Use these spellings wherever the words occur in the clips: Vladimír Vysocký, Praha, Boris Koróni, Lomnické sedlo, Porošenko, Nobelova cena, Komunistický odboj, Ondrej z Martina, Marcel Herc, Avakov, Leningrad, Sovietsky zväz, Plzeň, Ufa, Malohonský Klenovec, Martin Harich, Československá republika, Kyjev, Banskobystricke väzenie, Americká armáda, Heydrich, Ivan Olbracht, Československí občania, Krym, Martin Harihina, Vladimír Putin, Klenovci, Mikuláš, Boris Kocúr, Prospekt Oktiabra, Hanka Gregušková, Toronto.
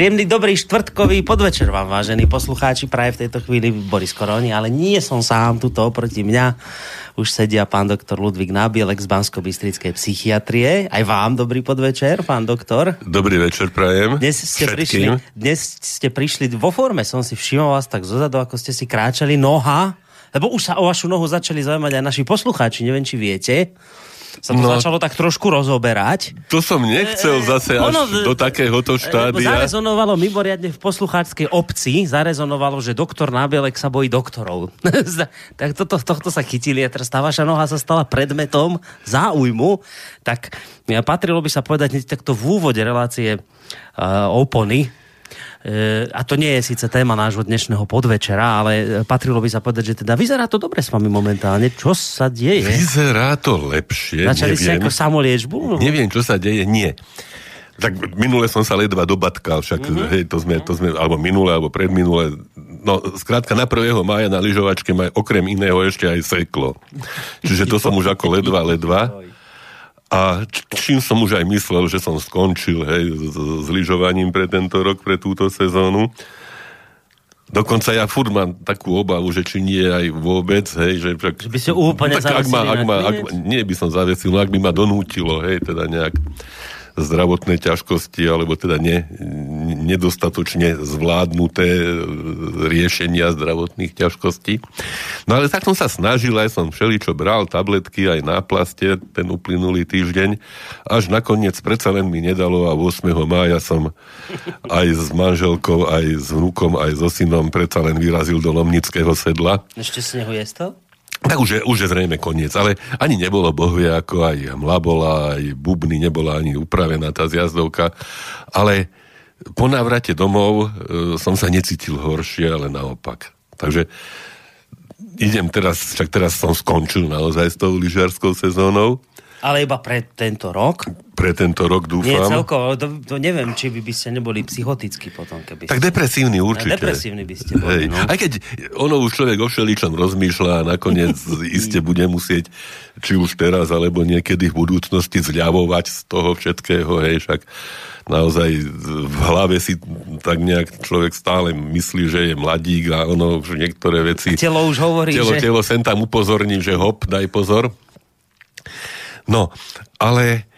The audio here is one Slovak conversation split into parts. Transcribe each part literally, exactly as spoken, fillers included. Príjemný, dobrý štvrtkový podvečer vám, vážení poslucháči. Praje v tejto chvíli Boris Koróni, ale nie som sám, tuto oproti mňa už sedia pán doktor Ludvik Nábělek z Banskobystrickej psychiatrie. Aj vám dobrý podvečer, pán doktor. Dobrý večer prajem. Dnes ste prišli, dnes ste prišli vo forme, som si všimol vás tak zozadu, ako ste si kráčali noha, lebo už sa o vašu nohu začali zaujímať aj naši poslucháči, neviem, či viete. Sa to no, začalo tak trošku rozoberať. To som nechcel zase až ono, do takéhoto štádia. Zarezonovalo mimoriadne v poslucháčskej obci, zarezonovalo, že doktor Nábělek sa bojí doktorov. Tak to, to, tohto sa chytili a teraz tá vaša noha sa stala predmetom záujmu. Tak ja, patrilo by sa povedať takto v úvode relácie uh, opony, a to nie je síce téma nášho dnešného podvečera, ale patrilo by sa povedať, že teda vyzerá to dobre s vami momentálne. Čo sa deje? Vyzerá to lepšie. Začali ste ako samoliečbu? Neviem, čo sa deje. Nie. Tak minule som sa ledva dobatkal, však mm-hmm. hej, to, sme, to sme, alebo minule, alebo predminule. No, skrátka na prvého mája na lyžovačke ma okrem iného ešte aj seklo. Čiže to som už ako ledva, ledva. A čím som už aj myslel, že som skončil hej, s, s lyžovaním pre tento rok, pre túto sezónu. Dokonca ja furt mám takú obavu, že či nie aj vôbec. Hej, že, že by si úplne tak, zavesili ak ma, ak ma, ak ma, nie by som zavesil, ak by ma donútilo hej, teda nejak zdravotné ťažkosti, alebo teda ne, nedostatočne zvládnuté riešenia zdravotných ťažkostí. No ale tak som sa snažil, aj som všeličo bral, tabletky aj náplaste, ten uplynulý týždeň, až nakoniec predsa len mi nedalo a ôsmeho mája som aj s manželkou, aj s vnukom, aj so synom predsa len vyrazil do Lomnického sedla. Ešte snehu jestal? Tak už je, už je zrejme koniec, ale ani nebolo bohvie, ako aj mla bola, aj bubny nebola ani upravená tá zjazdovka, ale po návrate domov e, som sa necítil horšie, ale naopak. Takže idem teraz, však teraz som skončil naozaj s tou lyžiarskou sezónou. Ale iba pre tento rok? Pre tento rok, dúfam. Nie celkovo, to, to neviem, či by, by ste neboli psychotickí potom, keby ste... Tak depresívny určite. Depresívny by ste boli, no. Aj keď ono už človek o všeličom rozmýšľa a nakoniec iste bude musieť, či už teraz, alebo niekedy v budúcnosti zľavovať z toho všetkého, hej, však naozaj v hlave si tak nejak človek stále myslí, že je mladík a ono už niektoré veci... A telo už hovorí, telo, že... Telo sem tam upozorní, že hop, daj pozor. No, ale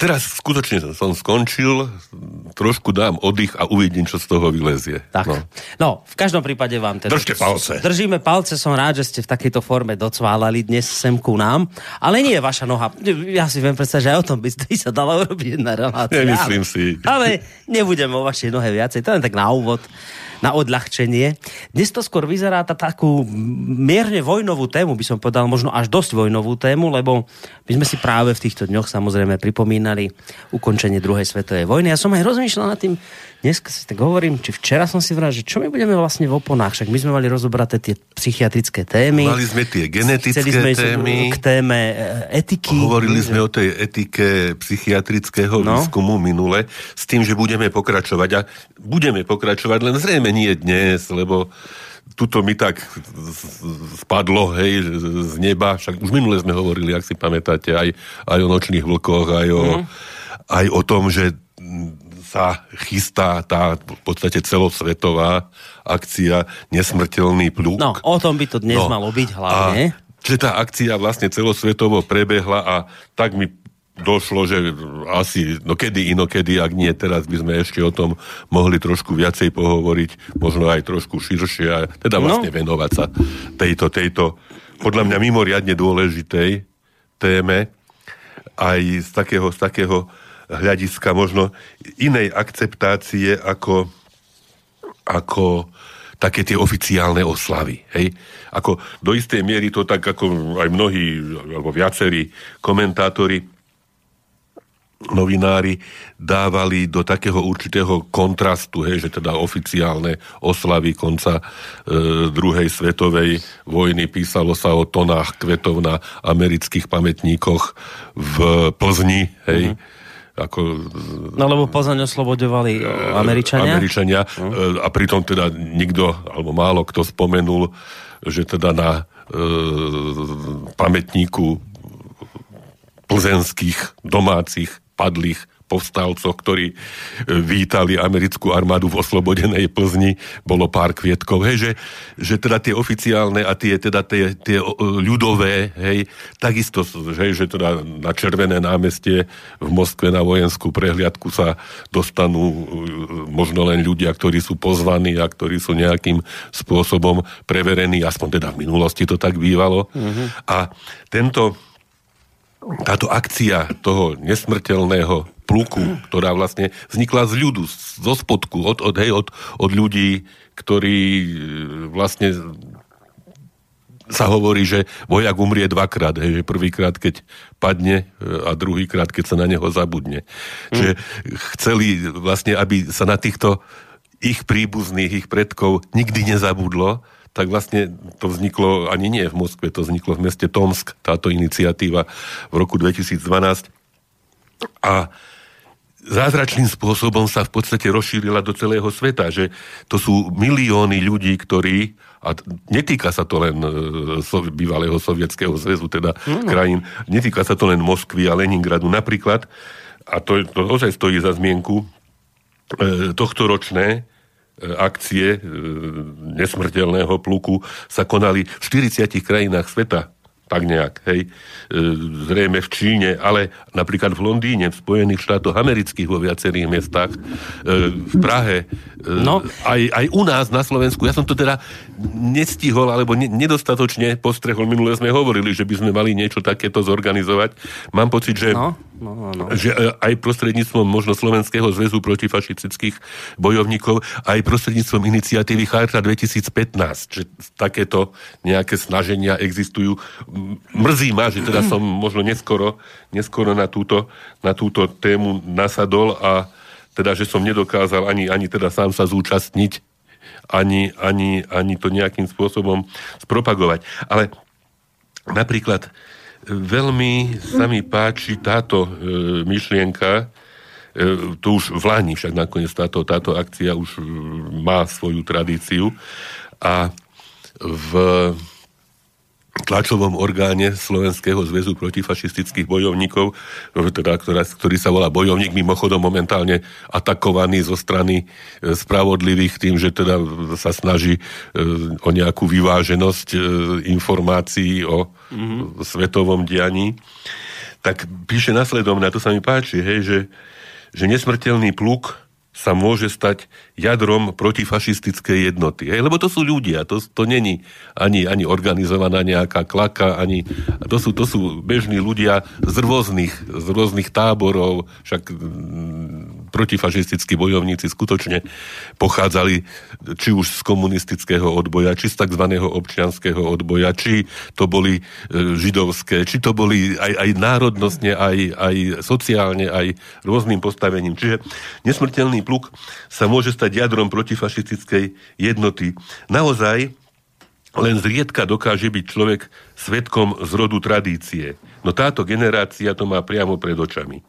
teraz skutočne som skončil, trošku dám oddych a uvidím, čo z toho vylezie. Tak. No, no v každom prípade vám... Teda Držte palce. Držíme palce, som rád, že ste v takejto forme docválali dnes sem ku nám, ale nie je vaša noha. Ja si viem predstaviť, že aj o tom by sa dala urobiť jedna relácia. Nemyslím ale, si. Ale nebudem o vašej nohe viacej, to len tak na úvod, na odľahčenie. Dnes to skôr vyzerá tá takú mierne vojnovú tému, by som povedal, možno až dosť vojnovú tému, lebo my sme si práve v týchto dňoch samozrejme pripomínali ukončenie druhej svetovej vojny. Ja som aj rozmýšľal nad tým, dnes si tak hovorím, či včera som si vral, že čo my budeme vlastne v oponách, však my sme mali rozobraté tie psychiatrické témy. Mali sme tie genetické sme témy. K téme etiky. Hovorili sme o tej etike psychiatrického no. výskumu minule, s tým, že budeme pokračovať a budeme pokračovať len zrejme nie dnes, lebo tuto mi tak spadlo hej, z neba, však už minule sme hovorili, ak si pamätáte, aj, aj o nočných vlkoch, aj o, mm. aj o tom, že sa chystá tá v podstate celosvetová akcia Nesmrteľný pluk. No, o tom by to dnes no, malo byť hlavne. A, že tá akcia vlastne celosvetovo prebehla a tak mi došlo, že asi, no kedy inokedy, ak nie teraz by sme ešte o tom mohli trošku viacej pohovoriť, možno aj trošku širšie, a teda vlastne no. venovať sa tejto, tejto, podľa mňa mimoriadne dôležitej téme, aj z takého, z takého hľadiska možno inej akceptácie ako, ako také tie oficiálne oslavy. Hej? Ako do istej miery to tak, ako aj mnohí, alebo viacerí komentátori, novinári dávali do takého určitého kontrastu, hej, že teda oficiálne oslavy konca e, druhej svetovej vojny písalo sa o tonách kvetov na amerických pamätníkoch v Plzni, hej, mm-hmm. ako... No lebo Plzeň oslobodovali Američania. Američania mm. a pritom teda nikto, alebo málo kto spomenul, že teda na e, pamätníku plzeňských domácich padlých povstalcov, ktorí vítali americkú armádu v oslobodenej Plzni, bolo pár kvietkov. Hej, že, že teda tie oficiálne a tie, teda tie, tie ľudové, hej, takisto, hej, že teda na Červené námestie v Moskve na vojenskú prehliadku sa dostanú možno len ľudia, ktorí sú pozvaní a ktorí sú nejakým spôsobom preverení, aspoň teda v minulosti to tak bývalo. Mm-hmm. A tento, táto akcia toho nesmrteľného pluku, ktorá vlastne vznikla z ľudu, zo spodku, od, od, hej, od, od ľudí, ktorí vlastne sa hovorí, že vojak umrie dvakrát, hej, že prvýkrát, keď padne a druhýkrát, keď sa na neho zabudne. Mm. Že chceli vlastne, aby sa na týchto ich príbuzných, ich predkov nikdy nezabudlo, tak vlastne to vzniklo, ani nie v Moskve, to vzniklo v meste Tomsk, táto iniciatíva v roku dvetisícdvanásť. A zázračným spôsobom sa v podstate rozšírila do celého sveta, že to sú milióny ľudí, ktorí, a netýka sa to len bývalého Sovietskeho zväzu, teda mm. krajín, netýka sa to len Moskvy a Leningradu napríklad, a to, to ozaj stojí za zmienku, tohtoročné akcie nesmrteľného pluku sa konali v štyridsiatich krajinách sveta, tak nejak, hej, zrejme v Číne, ale napríklad v Londýne, v Spojených štátoch amerických, vo viacerých miestach, v Prahe, no. aj, aj u nás na Slovensku. Ja som to teda nestihol, alebo nedostatočne postrehol, minule sme hovorili, že by sme mali niečo takéto zorganizovať. Mám pocit, že, no. No, no, no. že aj prostredníctvom možno Slovenského zväzu protifašistických bojovníkov, aj prostredníctvom iniciatívy Charta dvetisícpätnásť, že takéto nejaké snaženia existujú. Mrzí ma, že teda som možno neskoro, neskoro na, túto, na túto tému nasadol a teda, že som nedokázal ani, ani teda sám sa zúčastniť, ani, ani, ani to nejakým spôsobom spropagovať. Ale napríklad veľmi sa mi páči táto e, myšlienka, e, tu už v Lani však nakoniec táto, táto akcia už má svoju tradíciu a v tlačovom orgáne Slovenského zväzu protifašistických bojovníkov, teda, ktorá, ktorý sa volá Bojovník, mimochodom momentálne atakovaný zo strany spravodlivých tým, že teda sa snaží o nejakú vyváženosť informácií o mm-hmm. svetovom dianí, tak píše nasledovne, a to sa mi páči, hej, že, že nesmrteľný pluk sa môže stať jadrom protifašistickej jednoty. Hej, lebo to sú ľudia, to, to není ani, ani organizovaná nejaká klaka, ani, to, sú, to sú bežní ľudia z rôznych, z rôznych táborov, však protifašistickí bojovníci skutočne pochádzali či už z komunistického odboja, či z tzv. Občianskeho odboja, či to boli židovské, či to boli aj, aj národnostne, aj, aj sociálne, aj rôznym postavením. Čiže nesmrteľný pluk sa môže stať jadrom protifašistickej jednoty. Naozaj len zriedka dokáže byť človek svedkom zrodu tradície. No táto generácia to má priamo pred očami.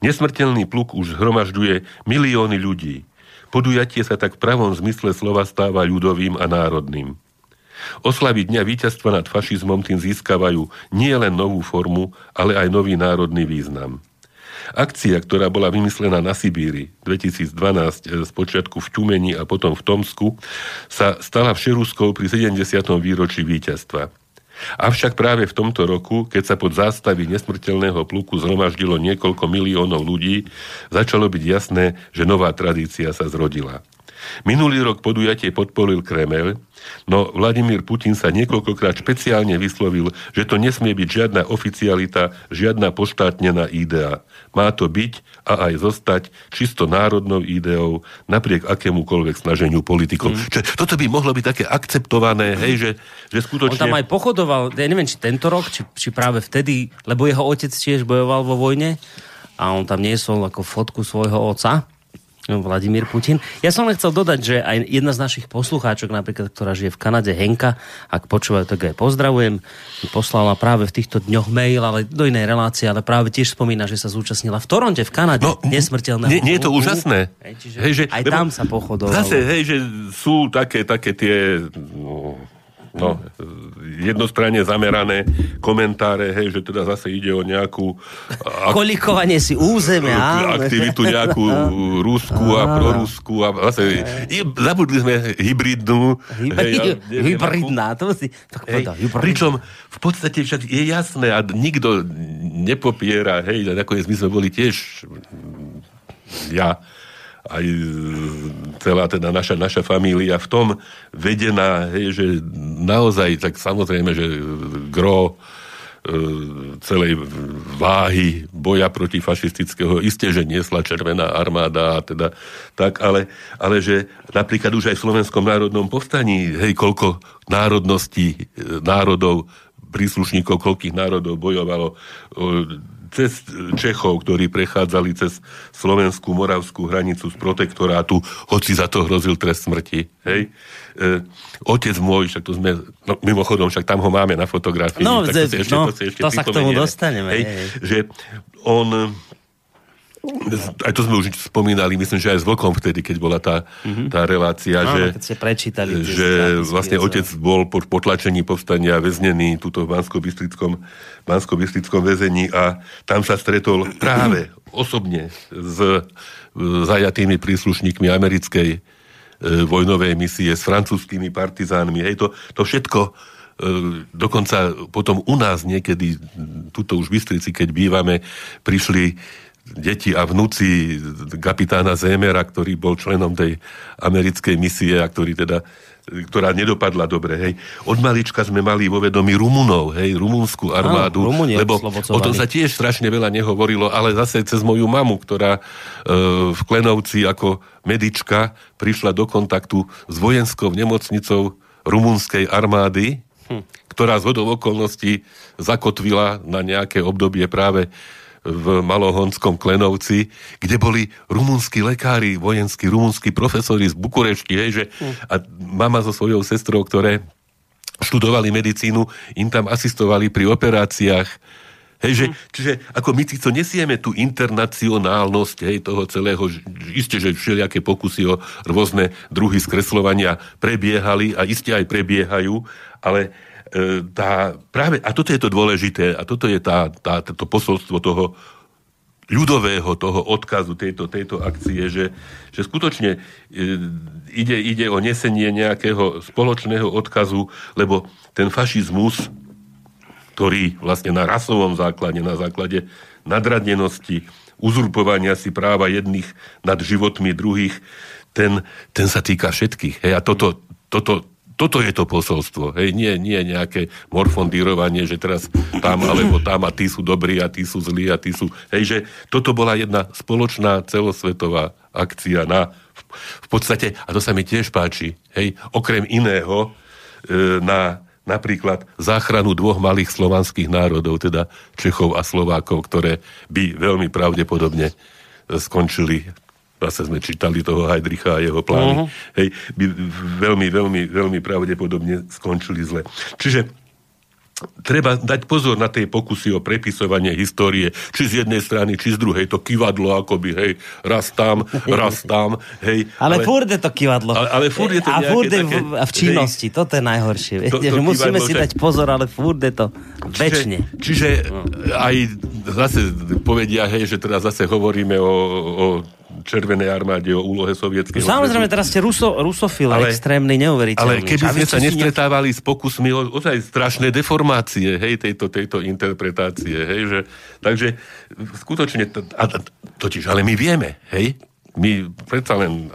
Nesmrteľný pluk už zhromažďuje milióny ľudí. Podujatie sa tak v pravom zmysle slova stáva ľudovým a národným. Oslavy dňa víťazstva nad fašizmom tým získavajú nie len novú formu, ale aj nový národný význam. Akcia, ktorá bola vymyslená na Sibíri dvetisícdvanásť, spočiatku v Ťumení a potom v Tomsku, sa stala všeruskou pri sedemdesiatom výročí víťazstva. Avšak práve v tomto roku, keď sa pod zástavy nesmrteľného pluku zhromaždilo niekoľko miliónov ľudí, začalo byť jasné, že nová tradícia sa zrodila. Minulý rok podujatie podporil Kremeľ, no Vladimír Putin sa niekoľkokrát špeciálne vyslovil, že to nesmie byť žiadna oficialita, žiadna poštátnená idea. Má to byť a aj zostať čisto národnou ideou, napriek akémukoľvek snaženiu politikov. Mm. Čiže toto by mohlo byť také akceptované, hej, že, že skutočne... On tam aj pochodoval, ja neviem, či tento rok, či, či práve vtedy, lebo jeho otec tiež bojoval vo vojne a on tam niesol ako fotku svojho otca. Vladimír Putin. Ja som len chcel dodať, že aj jedna z našich poslucháčok, napríklad, ktorá žije v Kanade, Henka, ak počúvajú, tak aj pozdravujem, poslala práve v týchto dňoch mail, ale do inej relácie, ale práve tiež spomína, že sa zúčastnila v Toronte, v Kanade, no, nesmrteľného. Nie, nie je to úžasné. Hej, čiže hej, že, aj tam sa pochodovalo. Zase, hej, že sú také, také tie... No... No, jednostranne zamerané komentáre, hej, že teda zase ide o nejakú ak- kolikovanie si územia, aktivitu nejakú rusku a prorusku a zase je, zabudli sme hybridnú. Hybrid, hej, hybridná, to si tak povedal. Pričom v podstate však je jasné a nikto nepopiera, hej, nakoniec my sme boli tiež ja aj celá teda naša, naša família v tom vedená, hej, že naozaj, tak samozrejme, že gro e, celej váhy boja proti fašistického isté, že niesla Červená armáda, teda tak, ale, ale že napríklad už aj v Slovenskom národnom povstaní, hej, koľko národností, národov, príslušníkov, koľkých národov bojovalo e, cez Čechov, ktorí prechádzali cez slovenskú, moravskú hranicu z protektorátu, hoci za to hrozil trest smrti. Hej? E, otec môj, však to sme, no, mimochodom, však tam ho máme na fotografii. No, tak to, si ešte, no, to, si ešte to sa k tomu dostaneme. Hej? Hej. Že on, aj to sme už spomínali, myslím, že aj s Vlkom vtedy, keď bola tá, mm-hmm. tá relácia, no, že, keď ste prečítali, že vlastne otec bol pod potlačení povstania väznený tuto v Banskobystrickom, Banskobystrickom väzení a tam sa stretol práve osobne s zajatými príslušníkmi americkej vojnovej misie, s francúzskými partizánmi. Hej, to, to všetko dokonca potom u nás niekedy, tuto už v Bystrici, keď bývame, prišli deti a vnúci kapitána Zemera, ktorý bol členom tej americkej misie a ktorý teda, ktorá nedopadla dobre, hej. Od malička sme mali vo vedomí Rumunov, hej, rumunskú armádu, áno, lebo o tom sa tiež strašne veľa nehovorilo, ale zase cez moju mamu, ktorá e, v Klenovci ako medička prišla do kontaktu s vojenskou nemocnicou rumunskej armády, hm. ktorá zhodou okolností zakotvila na nejaké obdobie práve v Malohonskom Klenovci, kde boli rumunskí lekári, vojenskí, rumunskí profesori z Bukurešti, hej, že a mama so svojou sestrou, ktoré študovali medicínu, im tam asistovali pri operáciách. Hej, že, čiže ako my si to nesieme, tú internacionálnosť, hej, toho celého, iste, že všelijaké pokusy o rôzne druhy skreslovania prebiehali a iste aj prebiehajú, ale tá, práve, a toto je to dôležité, a toto je tá, tá, to posolstvo toho ľudového, toho odkazu tejto, tejto akcie, že, že skutočne ide, ide o nesenie nejakého spoločného odkazu, lebo ten fašizmus, ktorý vlastne na rasovom základe, na základe nadradenosti, uzurpovania si práva jedných nad životmi druhých, ten, ten sa týka všetkých. Hej, a toto, toto Toto je to posolstvo, hej, nie, nie nejaké morfondírovanie, že teraz tam alebo tam a tí sú dobrí a tí sú zlí a tí sú, hej, že toto bola jedna spoločná celosvetová akcia na, v podstate, a to sa mi tiež páči, hej, okrem iného na napríklad záchranu dvoch malých slovanských národov, teda Čechov a Slovákov, ktoré by veľmi pravdepodobne skončili. Zase sme čítali toho Heidricha a jeho plány. Uh-huh. Hej, by veľmi, veľmi, veľmi pravdepodobne skončili zle. Čiže treba dať pozor na tie pokusy o prepisovanie histórie, či z jednej strany, či z druhej, to kyvadlo akoby, hej, raz tam, raz tam, hej. Ale, ale furt je to kyvadlo. Ale, ale furt je to a furt je také, v, v činnosti, hej, toto je najhoršie. To, to musíme kyvadlo, si dať pozor, ale furt je to väčšine. Čiže, čiže aj zase povedia, hej, že teraz zase hovoríme o, o Červenej armáde, o úlohe sovietského. Samozrejme, teraz ste ruso, rusofil, ale, extrémny, neuveriteľný. Ale keby sme sa nestretávali ne... s pokusmi o ozaj strašné deformácie, hej, tejto, tejto interpretácie, hej, že, takže skutočne, to, a, totiž, ale my vieme, hej, my predsa len,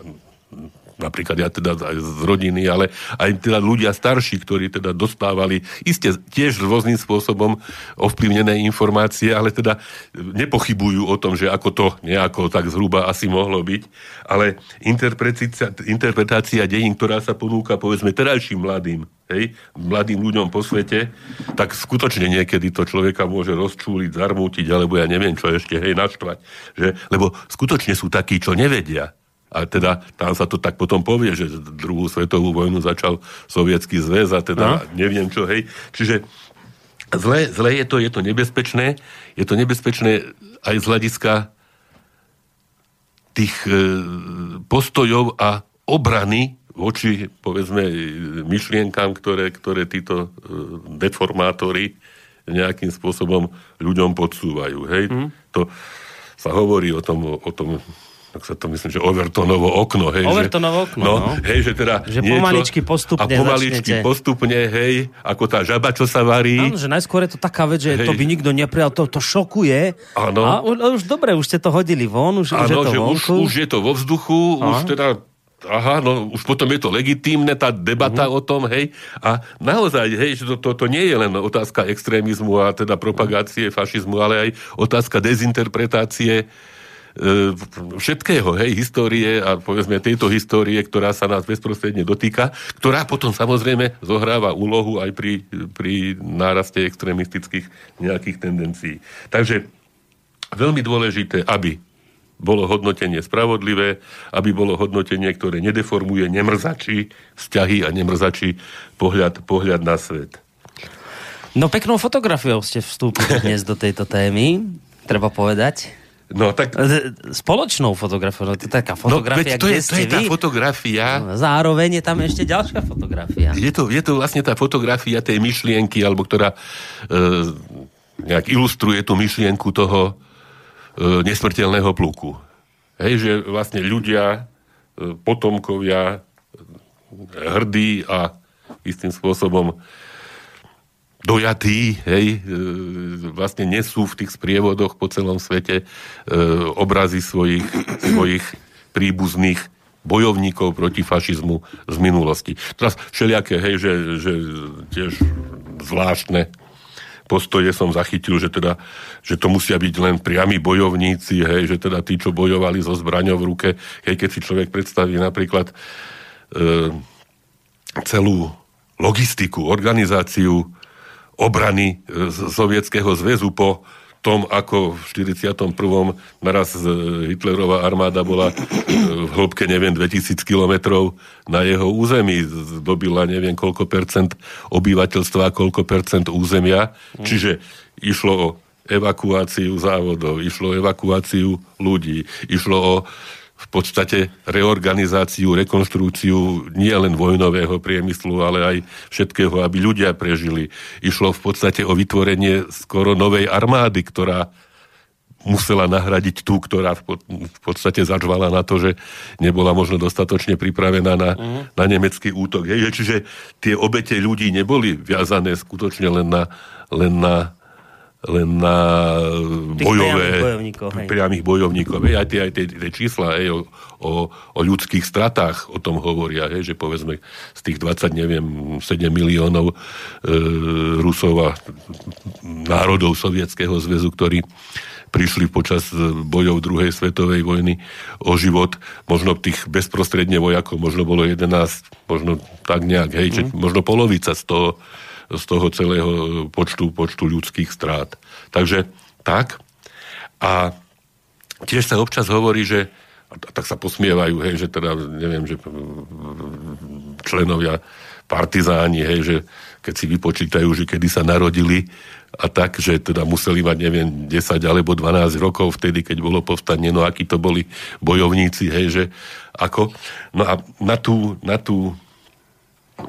napríklad ja teda z rodiny, ale aj teda ľudia starší, ktorí teda dostávali iste tiež rôznym spôsobom ovplyvnené informácie, ale teda nepochybujú o tom, že ako to nejako tak zhruba asi mohlo byť, ale interpretácia, interpretácia dejín, ktorá sa ponúka povedzme terajším mladým, hej, mladým ľuďom po svete, tak skutočne niekedy to človeka môže rozčúliť, zarmútiť, alebo ja neviem čo ešte, hej, naštvať, že? Lebo skutočne sú takí, čo nevedia. A teda tam sa to tak potom povie, že druhú svetovú vojnu začal Sovietsky zväz a teda no. neviem čo, hej. Čiže zle, zle je to, je to nebezpečné, je to nebezpečné aj z hľadiska tých e, postojov a obrany voči, povedzme, myšlienkám, ktoré, ktoré títo deformátori nejakým spôsobom ľuďom podsúvajú. Hej? Mm. To sa hovorí o tom, o tom, tak sa to myslím, že Overtonovo okno. Hej, Overtonovo že, okno, no. Hej, že teda že niečo, pomaličky postupne začnete. A pomaličky začnete. postupne, hej, ako tá žaba, čo sa varí. Áno, že najskôr je to taká vec, že hej. to by nikto neprijal, to, to šokuje. Áno. A už dobre, už ste to hodili von, už, ano, už je to že už, už je to vo vzduchu, a? už teda aha, no už potom je to legitímne, tá debata uh-huh. o tom, hej. A naozaj, hej, že to, to, to nie je len otázka extrémizmu a teda propagácie fašizmu, ale aj otázka dezinterpretácie e, všetkého, hej, histórie a povedzme tejto histórie, ktorá sa nás bezprostredne dotýka, ktorá potom samozrejme zohráva úlohu aj pri, pri náraste extrémistických nejakých tendencií. Takže veľmi dôležité, aby bolo hodnotenie spravodlivé, aby bolo hodnotenie, ktoré nedeformuje, nemrzačí vzťahy a nemrzačí pohľad, pohľad na svet. No peknou fotografiou ste vstúpili dnes do tejto témy, treba povedať. No tak... Spoločnou fotografiou, no to je taká fotografia, no, to kde je, to ste je tá vy. Fotografia... Zároveň je tam ešte ďalšia fotografia. Je to, je to vlastne tá fotografia tej myšlienky, alebo ktorá e, nejak ilustruje tú myšlienku toho nesmrteľného pluku. Hej, že vlastne ľudia, potomkovia, hrdí a istým spôsobom dojatí, hej, vlastne nesú v tých sprievodoch po celom svete obrazy svojich, svojich príbuzných bojovníkov proti fašizmu z minulosti. Teraz všelijaké, hej, že, že tiež zvláštne postoje som zachytil, že teda, že to musia byť len priami bojovníci, hej, že teda tí, čo bojovali so zbraňou v ruke, hej, keď si človek predstaví napríklad e, celú logistiku, organizáciu obrany e, Sovietskeho zväzu po tom, ako v štyridsiatom prvom naraz Hitlerová armáda bola e, v hĺbke, neviem, dvetisíc kilometrov na jeho území, dobila neviem koľko percent obyvateľstva, koľko percent územia, mm. čiže išlo o evakuáciu závodov, išlo o evakuáciu ľudí, išlo o v podstate reorganizáciu, rekonštrukciu nie len vojnového priemyslu, ale aj všetkého, aby ľudia prežili. Išlo v podstate o vytvorenie skoro novej armády, ktorá musela nahradiť tú, ktorá v podstate zažvala na to, že nebola možno dostatočne pripravená na, mm. na nemecký útok. Hej, čiže tie obete ľudí neboli viazané skutočne len na... Len na len na bojové, priamých bojovníkov, priamých bojovníkov. Hej, aj tie, aj tie, tie čísla, hej, o, o, o ľudských stratách o tom hovoria, hej, že povedzme z tých dvadsať, neviem, sedem miliónov e, Rusov a národov Sovietskeho zväzu, ktorí prišli počas bojov druhej svetovej vojny o život, možno tých bezprostredne vojakov, možno bolo jedenásť, možno tak nejak, hej, mm. či, možno polovica z toho z toho celého počtu, počtu ľudských strát. Takže tak. A tiež sa občas hovorí, že tak sa posmievajú, hej, že teda, neviem, že členovia partizáni, hej, že keď si vypočítajú, že kedy sa narodili a tak, že teda museli mať, neviem, desať alebo dvanásť rokov vtedy, keď bolo povstanie, no akí to boli bojovníci, hej, že ako. No a na tú, na tú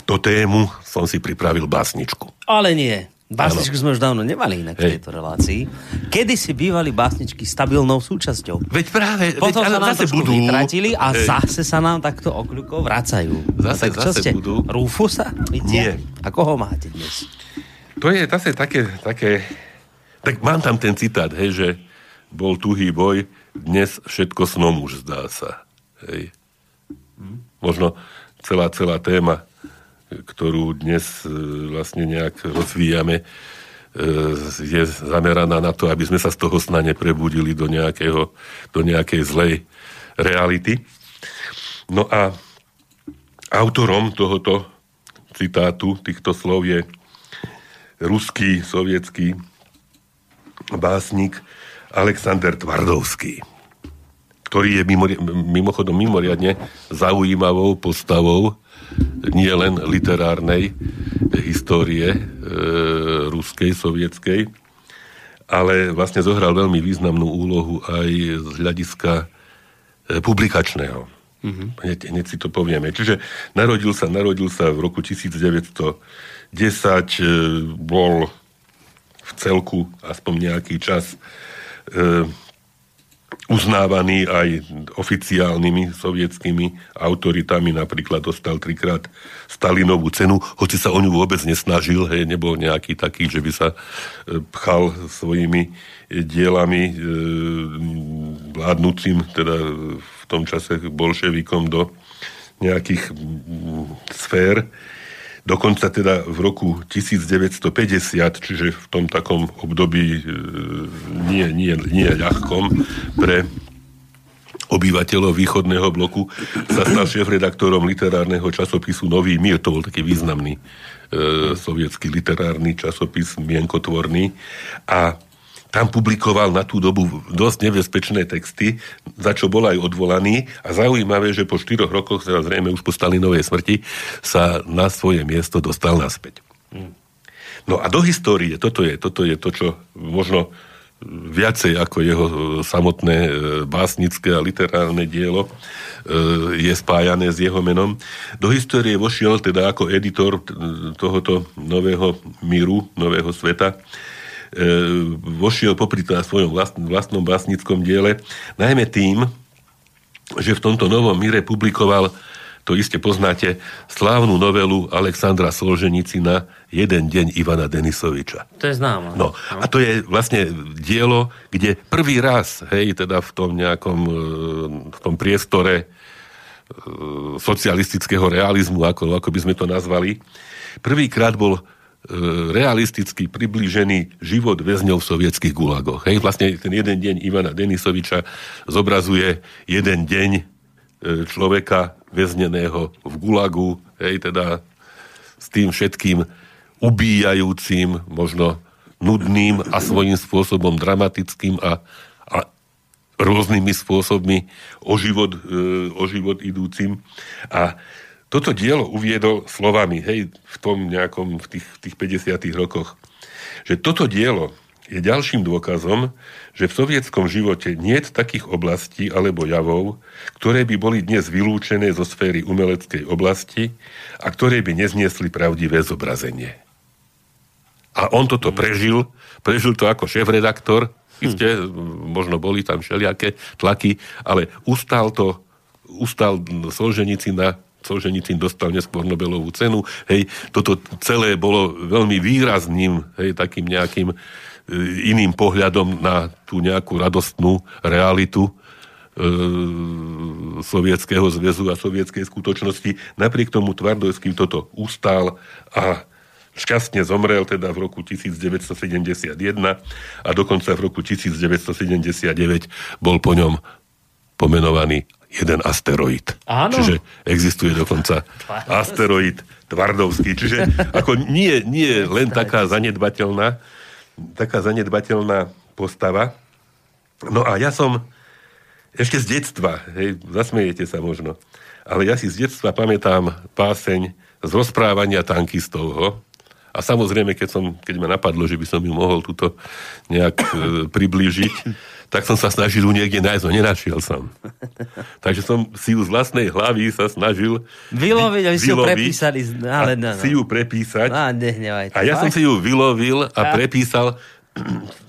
do tému som si pripravil básničku. Ale nie. Básničku ano. Sme už dávno nemali inak v tejto relácii. Kedy si bývali básničky stabilnou súčasťou. Veď práve... Potom veď, sa nám trošku budú. Vytratili a Hej. zase sa nám takto okľukou vracajú. Zase, tak, zase ste? Budú. Rufusa? Nie. A koho máte dnes? To je zase také... také... Tak mám tam ten citát, hej, že bol tuhý boj, dnes všetko snom už zdá sa. Hej. Hm? Možno celá, celá téma, ktorú dnes vlastne nejak rozvíjame, je zameraná na to, aby sme sa z toho sna neprebudili do nejakého, do nejakej zlej reality. No a autorom tohoto citátu, týchto slov je ruský, sovietský básnik Alexander Tvardovský, ktorý je mimori- mimochodom mimoriadne zaujímavou postavou nie len literárnej histórie e, ruskej, sovietskej, ale vlastne zohral veľmi významnú úlohu aj z hľadiska publikačného. Mm-hmm. Hneď, hneď si to povieme. Čiže narodil sa, narodil sa v roku devätnásťstodesať, bol v celku aspoň nejaký čas e, uznávaný aj oficiálnymi sovietskými autoritami, napríklad dostal trikrát Stalinovú cenu, hoci sa o ňu vôbec nesnažil, hej, nebol nejaký taký, že by sa pchal svojimi dielami e, vládnúcim, teda v tom čase bolševikom do nejakých sfér. Dokonca teda v roku devätnásťstopäťdesiat, čiže v tom takom období nie, nie, nie ľahkom pre obyvateľov východného bloku, sa stal šéfredaktorom literárneho časopisu Nový mír. To bol taký významný e, sovietský literárny časopis, mienkotvorný. A tam publikoval na tú dobu dosť nebezpečné texty, za čo bol aj odvolaný. A zaujímavé, že po štyroch rokoch, zrejme už po Stalinovej smrti, sa na svoje miesto dostal naspäť. No a do histórie, toto je, toto je to, čo možno viacej ako jeho samotné básnické a literárne dielo je spájané s jeho menom. Do histórie vošiel teda ako editor tohoto nového míru, nového sveta, vošiel popri to na svojom vlastnom básnickom diele, najmä tým, že v tomto novom míre publikoval, to iste poznáte, slávnu novelu Alexandra Solženicina Jeden deň Ivana Denisoviča. To je známo. No, a to je vlastne dielo, kde prvý raz, hej, teda v tom nejakom v tom priestore socialistického realizmu, ako, ako by sme to nazvali, prvýkrát bol realisticky priblížený život väzňov v sovietských gulagoch. Hej, vlastne ten jeden deň Ivana Denisoviča zobrazuje jeden deň človeka väzneného v gulagu, hej, teda s tým všetkým ubíjajúcim, možno nudným a svojím spôsobom dramatickým a, a rôznymi spôsobmi o život, o život idúcim. A toto dielo uviedol slovami, hej, v tom nejakom, v tých, tých päťdesiatych rokoch, že toto dielo je ďalším dôkazom, že v sovietskom živote nie je takých oblastí alebo javov, ktoré by boli dnes vylúčené zo sféry umeleckej oblasti a ktoré by nezniesli pravdivé zobrazenie. A on toto prežil, prežil to ako šéfredaktor, hm. isté, možno boli tam všelijaké tlaky, ale ustal to, ustal Solženicina, Solženicyn dostal neskôr Nobelovú cenu. Hej, toto celé bolo veľmi výrazným, hej, takým nejakým iným pohľadom na tú nejakú radostnú realitu e, Sovietskeho zväzu a sovietskej skutočnosti. Napriek tomu Tvardovský toto ustal a šťastne zomrel teda v roku devätnásťstosedemdesiatjeden a dokonca v roku devätnásťstosedemdesiatdeväť bol po ňom pomenovaný jeden asteroid. Áno. Čiže existuje dokonca asteroid Tvardovský. Čiže ako nie, nie len taká zanedbateľná, taká zanedbateľná postava. No a ja som ešte z detstva, hej, zasmejete sa možno, ale ja si z detstva pamätám páseň z rozprávania tankistovho. A samozrejme, keď, som, keď ma napadlo, že by som ju mohol túto nejak e, priblížiť, tak som sa snažil ju niekde nájsť, no nenašiel som. Takže som si ju z vlastnej hlavy sa snažil vyloviť, aby si ju prepísali. Ale no, no. Si ju prepísať. No, nehnevajte. A ja som si ju vylovil a prepísal.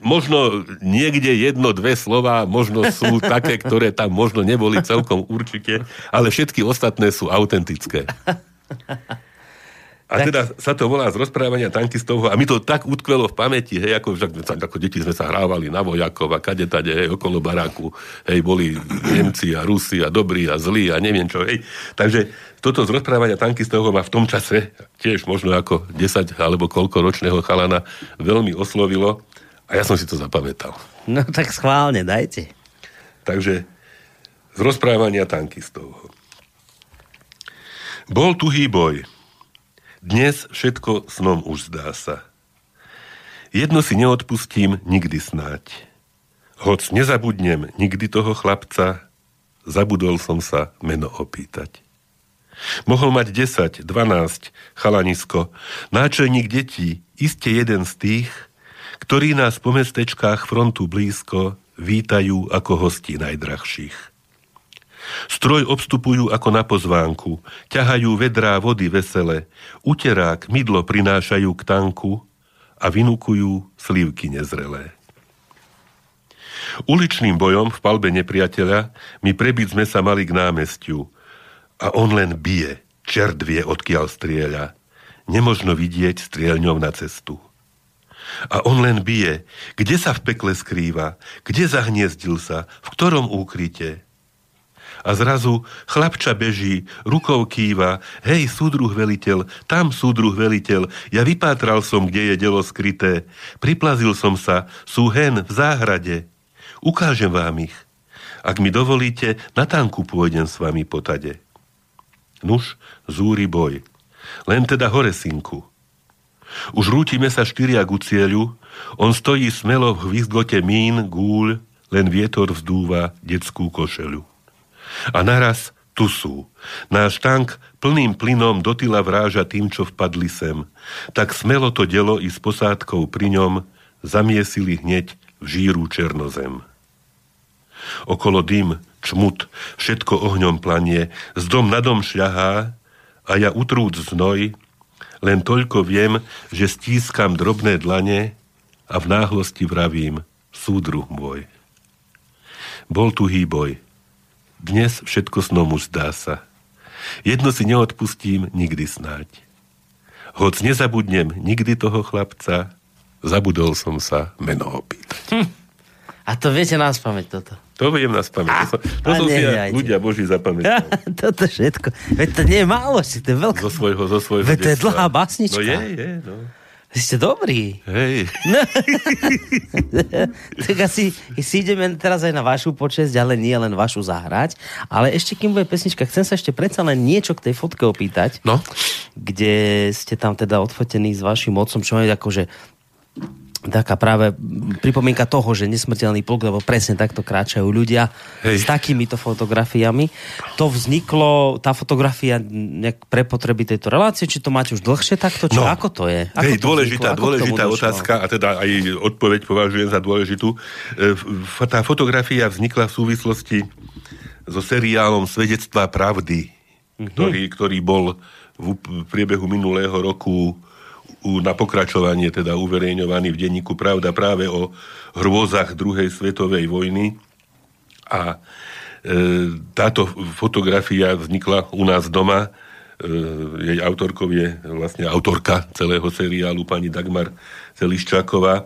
Možno niekde jedno, dve slova, možno sú také, ktoré tam možno neboli celkom určite, ale všetky ostatné sú autentické. A teda sa to volá z rozprávania tankistovho a mi to tak utkvelo v pamäti, hej, ako, ako deti sme sa hrávali na vojakov a kadetade, hej, okolo baráku, hej, boli Nemci a Rusi a dobrí a zlí a neviem čo, hej. Takže toto z rozprávania tankistovho ma v tom čase tiež možno ako desať alebo koľko ročného chalana veľmi oslovilo a ja som si to zapamätal. No tak schválne, dajte. Takže z rozprávania tankistovho. Bol tuhý boj. Dnes všetko snom už zdá sa. Jedno si neodpustím nikdy snáď. Hoc nezabudnem nikdy toho chlapca, zabudol som sa meno opýtať. Mohol mať desať, dvanásť, chalanisko, náčelník detí, iste jeden z tých, ktorí nás po mestečkách frontu blízko vítajú ako hostí najdrahších. Stroj obstupujú ako na pozvánku, ťahajú vedrá vody vesele, uterák, mydlo prinášajú k tanku a vynukujú slivky nezrelé. Uličným bojom v palbe nepriateľa my prebiť sme sa mali k námestiu a on len bije, čert vie, odkiaľ strieľa. Nemožno vidieť strieľňov na cestu. A on len bije, kde sa v pekle skrýva, kde zahniezdil sa, v ktorom úkryte. A zrazu chlapča beží, rukou kýva, hej, súdruh veliteľ, tam súdruh veliteľ, ja vypátral som, kde je delo skryté, priplazil som sa, sú hen v záhrade, ukážem vám ich. Ak mi dovolíte, na tanku pôjdem s vami po tade. Nuž, zúri boj, len teda hore, synku. Už rútime sa štyria ku cieľu, on stojí smelo v hvizgote mín, gúľ, len vietor vzdúva detskú košeľu. A naraz tu sú. Náš tank plným plynom do tyla vráža tým, čo vpadli sem. Tak smelo to delo i s posádkou pri ňom zamiesili hneď v žíru černozem. Okolo dym, čmut, všetko ohňom planie, z dom na dom šľahá a ja utrúc znoj, len toľko viem, že stískam drobné dlane a v náhlosti vravím, súdruh môj. Bol tuhý boj. Dnes všetko snom už zdá sa. Jedno si neodpustím nikdy snáď. Hoc nezabudnem nikdy toho chlapca, zabudol som sa meno opýtať. Hm. A to viete na spamäť toto? To viem na spamäť. To, to som si ja, ľudia Boží, zapamätal. Toto všetko. Veď to nie je málo, či to je veľká... Zo svojho, zo svojho detstva. Veď to je dlhá básnička. No je, je, no. Vy ste dobrí. Hej. No. Tak asi si ideme teraz aj na vašu počesť, ale nie len vašu zahrať. Ale ešte, kým bude pesnička, chcem sa ešte predsa len niečo k tej fotke opýtať. No. Kde ste tam teda odfotení s vašim otcom, čo je akože taká práve pripomienka toho, že nesmrteľný pluk, lebo presne takto kráčajú ľudia. Hej. S takýmito fotografiami. To vzniklo, tá fotografia nejak pre potreby tejto relácie, či to máte už dlhšie takto, či no. Ako to je? Ako hej, to dôležitá, dôležitá otázka a teda aj odpoveď považujem za dôležitú. Tá fotografia vznikla v súvislosti so seriálom Svedectvá pravdy, mm-hmm. ktorý, ktorý bol v priebehu minulého roku na pokračovanie, teda uverejňovaný v denníku Pravda práve o hrôzach druhej svetovej vojny. A e, táto fotografia vznikla u nás doma. E, jej autorkou je vlastne autorka celého seriálu, pani Dagmar Celiščáková. E,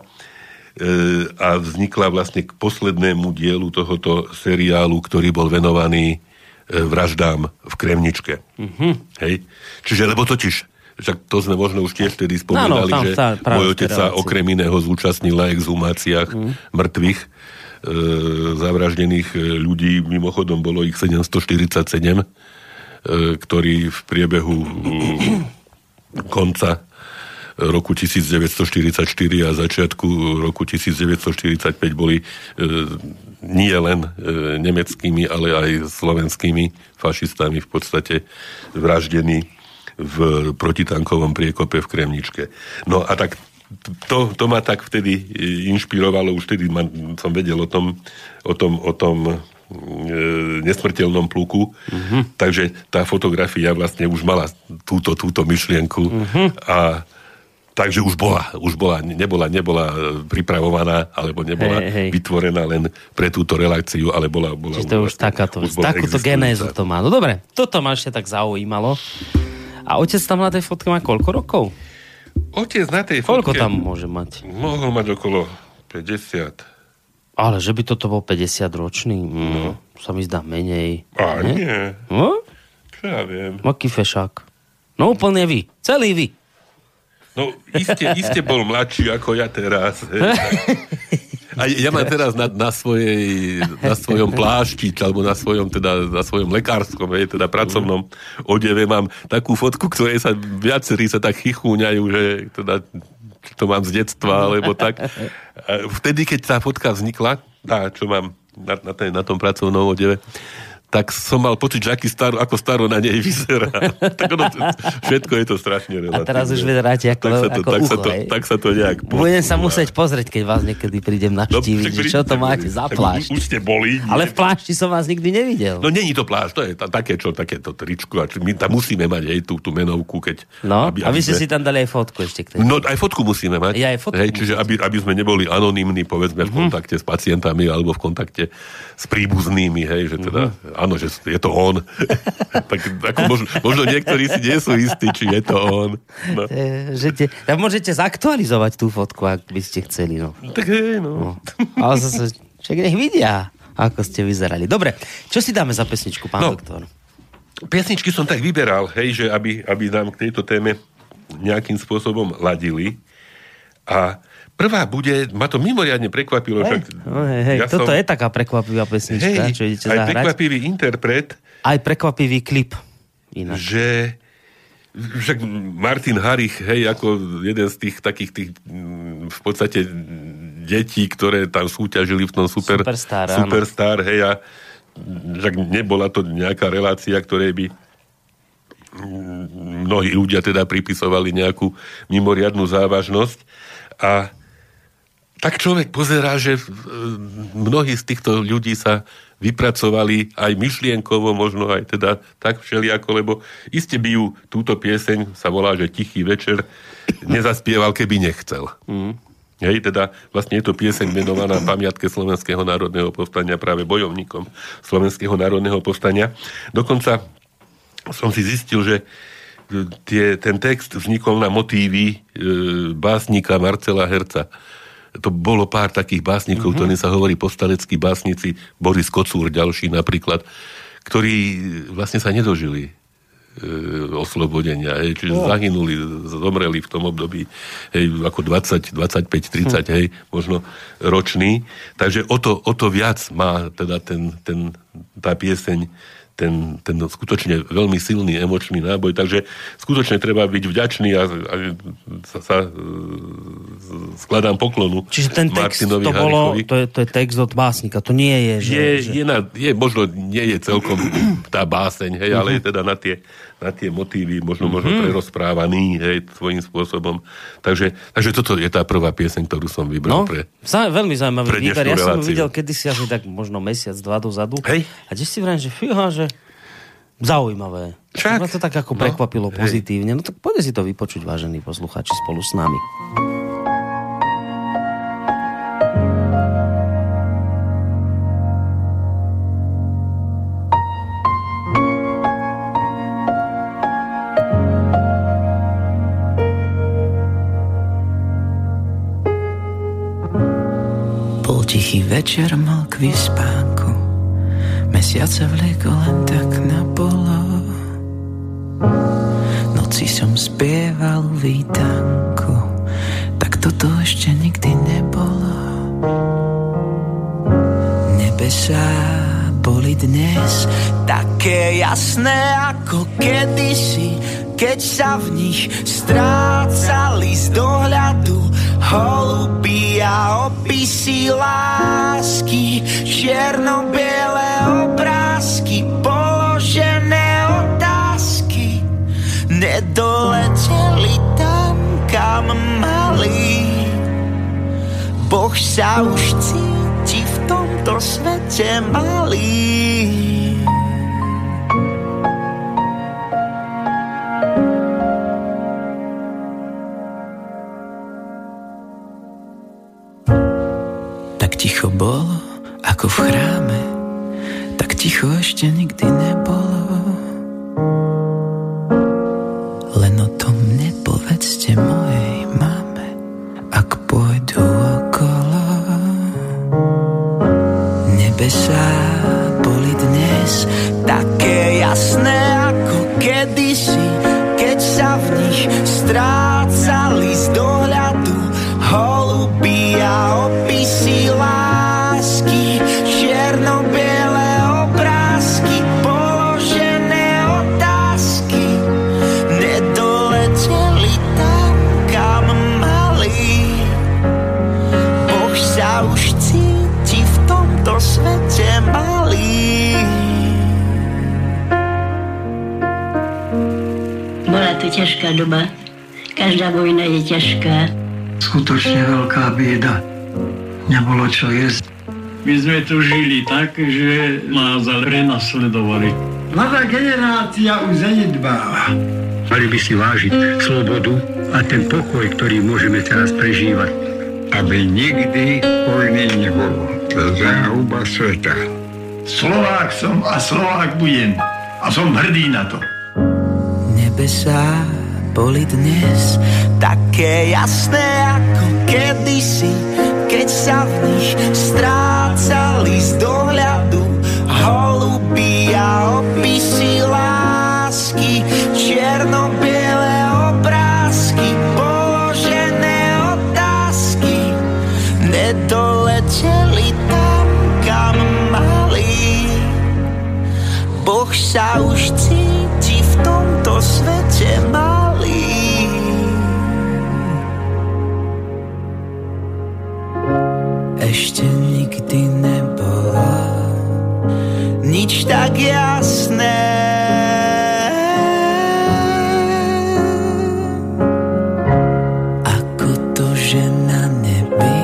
a vznikla vlastne k poslednému dielu tohoto seriálu, ktorý bol venovaný vraždám v Kremničke. Mm-hmm. Hej? Čiže, lebo totiž však to sme možno už tiež vtedy spomínali, no, no, tam, tá, že môj otec sa okrem iného zúčastnil na exhumáciách mm. mŕtvych e, zavraždených ľudí. Mimochodom bolo ich sedemstoštyridsaťsedem, e, ktorí v priebehu konca roku devätnásťstoštyridsaťštyri a začiatku roku devätnásťstoštyridsaťpäť boli e, nie len e, nemeckými, ale aj slovenskými fašistami v podstate vraždení v protitankovom priekope v Kremničke. No a tak to, to ma tak vtedy inšpirovalo, už vtedy ma, som vedel o tom, o tom, o tom e, nesmrteľnom pluku, mm-hmm. takže tá fotografia vlastne už mala túto, túto myšlienku mm-hmm. a takže už bola, už bola, nebola, nebola pripravovaná, alebo nebola hej, hej. vytvorená len pre túto reláciu, ale bola... bola Čiže to už takáto, takúto genézu to má. No dobre, toto ma ešte tak zaujímalo. A otec tam na tej fotke má koľko rokov? Otec na tej koľko fotke... Koľko tam môže mať? Mohol mať okolo päťdesiat. Ale že by toto bol päťdesiatročný? Mm, no. Sa mi zdá menej. A ne? nie. No? Čo ja viem. Aký fešák. No úplne vy. Celý vy. No iste, iste bol mladší ako ja teraz. A ja mám teraz na, na, svojej, na svojom plášti, alebo na svojom, teda, na svojom lekárskom, je, teda pracovnom odeve, mám takú fotku, ktorej sa viacerí sa tak chichúňajú, že teda, to mám z detstva, alebo tak. Vtedy, keď tá fotka vznikla, tá, čo mám na, na, ten, na tom pracovnom odeve, tak som mal pocit, že aký staro, ako staro na nej vyzerá. Tak ono, všetko je to strašne relatívne. A teraz už vyzeráte ako, tak to, ako tak ucho, to, tak sa to nejak... Budem sa musieť pozrieť, keď vás niekedy prídem navštíviť, no, čo to máte za plášť. Už ste boli. Nie? Ale v plášti som vás nikdy nevidel. No není to plášť, to je t- také, čo, takéto tričko. A my tam musíme mať aj tú, tú menovku, keď... No, aby, aby a vy ste sme... si tam dali aj fotku ešte. Ktorý... No, aj fotku musíme mať. Ja aj fotku. Hej, čiže aby, aby sme neboli anonymní, povedzme, v kontakte mm-hmm. s pacientami alebo v kontakte s príbuznými, hej, že teda... Mm-hmm. Áno, že je to on. Tak, ako možno, možno niektorí si nie sú istí, či je to on. No. E, že te, tak môžete zaktualizovať tú fotku, ak by ste chceli. No. Tak hej, no. no. Ale zase, však nech vidia, ako ste vyzerali. Dobre, čo si dáme za pesničku, pán no, doktor? Pesničky som tak vyberal, hej, že aby, aby nám k tejto téme nejakým spôsobom ladili. A prvá bude, ma to mimoriadne prekvapilo. Hej, však, hej, hej, ja toto som, je taká prekvapivá pesnička, hej, čo idete zahrať. Aj prekvapivý interpret. Aj prekvapivý klip. Inak. Že však Martin Harich, hej, ako jeden z tých takých tých v podstate detí, ktoré tam súťažili v tom super, Superstar, Superstar, hej, a však nebola to nejaká relácia, ktorej by mnohí ľudia teda pripisovali nejakú mimoriadnu závažnosť. A tak človek pozerá, že mnohí z týchto ľudí sa vypracovali aj myšlienkovo, možno aj teda tak všelijako, lebo iste by ju túto pieseň, sa volá, že Tichý večer, nezaspieval, keby nechcel. Mm. Hej, teda vlastne je to pieseň venovaná pamiatke Slovenského národného povstania, práve bojovníkom Slovenského národného povstania. Dokonca som si zistil, že Tie, ten text vznikol na motívy e, básnika Marcela Herca. To bolo pár takých básnikov, mm-hmm. ktorým sa hovorí povstaleckí básnici, Boris Kocúr ďalší napríklad, ktorí vlastne sa nedožili e, oslobodenia. Hej, čiže oh. zahynuli, zomreli v tom období hej, ako dvadsať, dvadsaťpäť, tridsať hm. hej, možno roční. Takže o to, o to viac má teda ten, ten, tá pieseň Ten, ten skutočne veľmi silný emočný náboj, takže skutočne treba byť vďačný a, a sa, sa skladám poklonu. Čiže ten text, Martinovi to bolo, to je, to je text od básnika, to nie je... Že, je, že... je, na, je možno nie je celkom tá báseň, hej, ale je teda na tie, na tie motívy možno, možno prerozprávaný, hej, svojím spôsobom. Takže, takže toto je tá prvá pieseň, ktorú som vybral no, pre zá, veľmi zaujímavý výber. Ja som videl kedysi asi tak možno mesiac, dva dozadu. Hej. A tiež si vrajím, že fíha, že zaujímavé. Však. Ma to tak ako no, prekvapilo hej. pozitívne. No tak poďte si to vypočuť, vážení poslucháči, spolu s nami. Tichý večer mlk v spánku, mesiace vlieko len tak napolo. Noci som spieval vítanku, tak toto ešte nikdy nebolo. Nebesá boli dnes také jasné ako kedysi, keď sa v nich strácali z dohľadu holuby a opisy lásky, čierno-biele obrázky, položené otázky, nedoleteli tam, kam mali. Boh sa už cíti v tomto svete malý. Ticho bolo, ako v chráme, tak ticho ešte nikdy nebolo. Len o tom nepovedzte mojej mame, ak pôjdu okolo. Nebesá boli dnes také jasné ako kedysi, keď sa v nich strácali z dohľadu holuby a opisy lásky, čierno-biele obrázky. to ťažká doba. Každá vojna je ťažká. Skutočne veľká bieda. Nebolo čo jesť. My sme tu žili tak, že nás prenasledovali. Mladá generácia už zanedbáva. Mali by si vážiť slobodu a ten pokoj, ktorý môžeme teraz prežívať. Aby nikdy vojny nebolo. Záhuba sveta. Slovák som a Slovák budem. A som hrdý na to. Nebesá boli dnes také jasné ako kedysi, keď sa v nich strácali z dohľadu holuby a opisy lásky, čierno-biele obrázky, položené otázky, nedoleteli tam, kam mali. Boh sa už cíti v tomto svete malý. Ešte nikdy nebola nič tak jasné. Ako to, že na nebi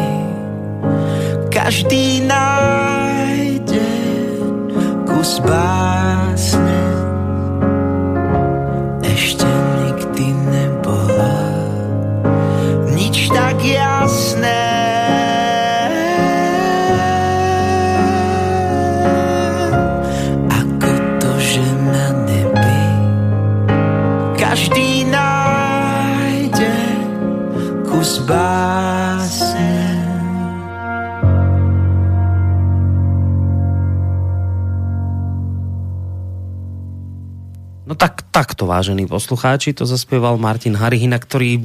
každý nájde kus básne. Ešte nikdy nebola nič tak jasné. No tak, takto, vážení poslucháči, to zaspieval Martin Harihina, ktorý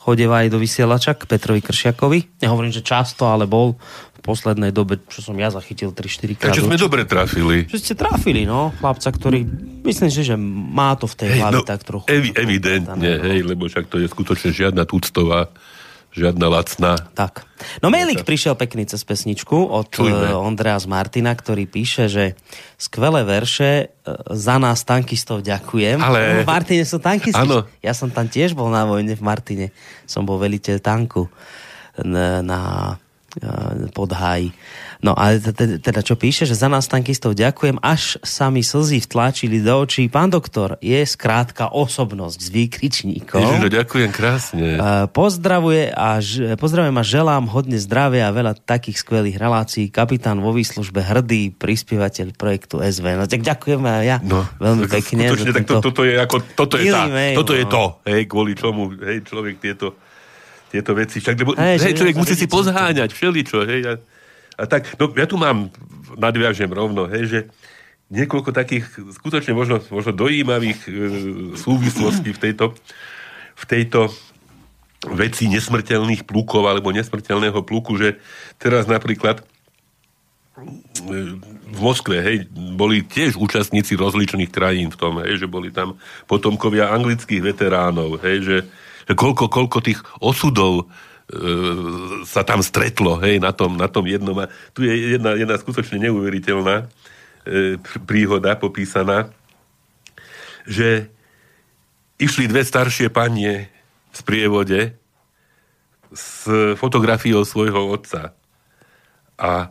chodeva aj do vysielača k Petrovi Kršiakovi. Nehovorím, že často, ale bol v poslednej dobe, čo som ja zachytil tri štyri krát. Takže sme dobre trafili. Čo ste trafili, no, chlapca, ktorý myslím, že, že má to v tej hej, hlave no, tak trochu. Evi- evidentne, no. Hej, lebo však to je skutočne žiadna tuctová, žiadna lacná. Tak. No mailik prišiel pekný cez pesničku od Čujme. Ondreja z Martina, ktorý píše, že skvelé verše, za nás tankistov ďakujem. Ale... V Martine sú tankisti. Ano. Ja som tam tiež bol na vojne v Martine. Som bol veliteľ tanku na, na Podháji. No a teda čo píše, že za nás tankistov ďakujem, až sa mi slzy vtlačili do očí. Pán doktor je skrátka osobnosť s výkričníkom. Ježiš, ďakujem krásne. Pozdravuje a pozdravujem a želám hodne zdravia a veľa takých skvelých relácií. Kapitán vo výslužbe, hrdý prispievateľ projektu es vé. No tak ďakujeme a ja no, veľmi tak, pekne. Skutočne, tak to, toto je ako, toto je, tá, mail, toto je no. to, hej, kvôli čomu, hej, človek tieto tieto veci. Však, lebo, hej, hej, človek musí si pozháňať všeličo. Hej, a, a tak, no, ja tu mám, nadviažem rovno, hej, že niekoľko takých skutočne možno, možno dojímavých e, súvislostí v tejto, v tejto veci nesmrteľných plukov alebo nesmrteľného pluku, že teraz napríklad v Moskve, hej, boli tiež účastníci rozličných krajín v tom, hej, že boli tam potomkovia anglických veteránov, hej, že Koľko, koľko tých osudov e, sa tam stretlo, hej, na tom, na tom jednom. A tu je jedna, jedna skutočne neuveriteľná e, príhoda popísaná, že išli dve staršie panie v sprievode s fotografiou svojho otca. A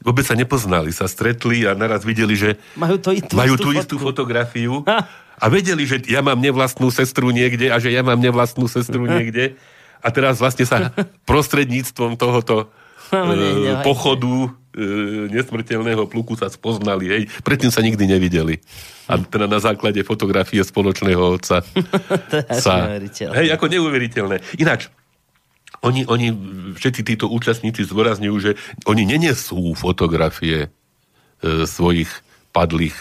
vôbec sa nepoznali, sa stretli a naraz videli, že majú, to istú, majú tú istú fotografiu. Ha. A vedeli, že ja mám nevlastnú sestru niekde a že ja mám nevlastnú sestru niekde. A teraz vlastne sa prostredníctvom tohoto e, pochodu e, nesmrteľného pluku sa spoznali. Hej. Predtým sa nikdy nevideli. A teda na základe fotografie spoločného otca. To je hej, ako neuveriteľné. Ináč, oni, oni, všetci títo účastníci zdôrazňujú, že oni nenesú fotografie e, svojich padlých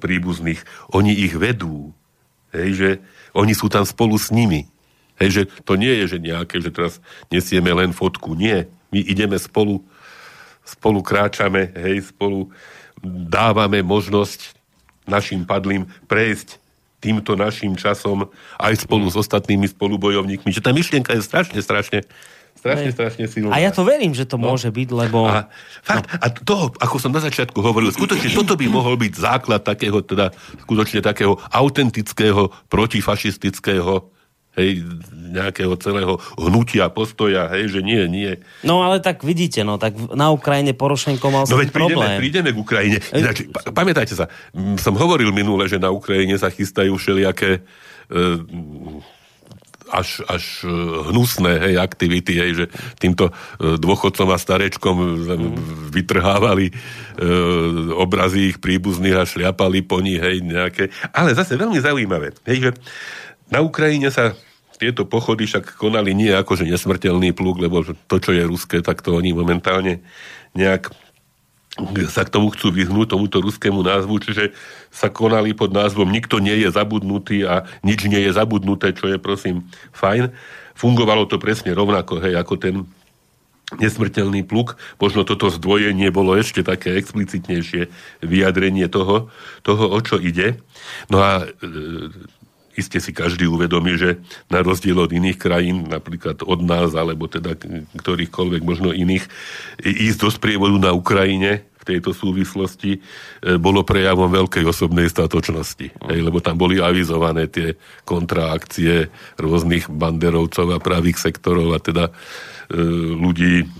príbuzných. Oni ich vedú. Hej, že oni sú tam spolu s nimi. Hej, že to nie je, že nejaké, že teraz nesieme len fotku. Nie. My ideme spolu, spolu kráčame, hej, spolu dávame možnosť našim padlým prejsť týmto našim časom aj spolu s ostatnými spolubojovníkmi. Že tá myšlienka je strašne, strašne Strašne, strašne silné. A ja to verím, že to no. môže byť, lebo... A, fakt, no. a toho, ako som na začiatku hovoril, skutočne toto by mohol byť základ takého, teda skutočne takého autentického, protifašistického, hej, nejakého celého hnutia, postoja, hej, že nie, nie. No ale tak vidíte, no, tak na Ukrajine Porošenko mal no, veď prídeme, problém. No prídeme k Ukrajine. Ináč, pa, pamätajte sa, som hovoril minule, že na Ukrajine sa chystajú všelijaké... Uh, až, až hnusné hej, aktivity, hej, že týmto dôchodcom a starečkom vytrhávali e, obrazy ich príbuzných a šliapali po nich, hej, nejaké. Ale zase veľmi zaujímavé, hej, že na Ukrajine sa tieto pochody však konali nie ako, že nesmrteľný pluk, lebo to, čo je ruské, tak to oni momentálne nejak sa k tomu chcú vyhnúť, tomuto ruskému názvu, čiže sa konali pod názvom Nikto nie je zabudnutý a nič nie je zabudnuté, čo je prosím fajn. Fungovalo to presne rovnako, hej, ako ten nesmrteľný pluk. Možno toto zdvojenie bolo ešte také explicitnejšie vyjadrenie toho, toho o čo ide. No a e, iste si každý uvedomí, že na rozdiel od iných krajín, napríklad od nás, alebo teda ktorýchkoľvek možno iných, ísť do sprievodu na Ukrajine tejto súvislosti bolo prejavom veľkej osobnej statočnosti. Hej, lebo tam boli avizované tie kontraakcie rôznych banderovcov a pravých sektorov a teda e, ľudí,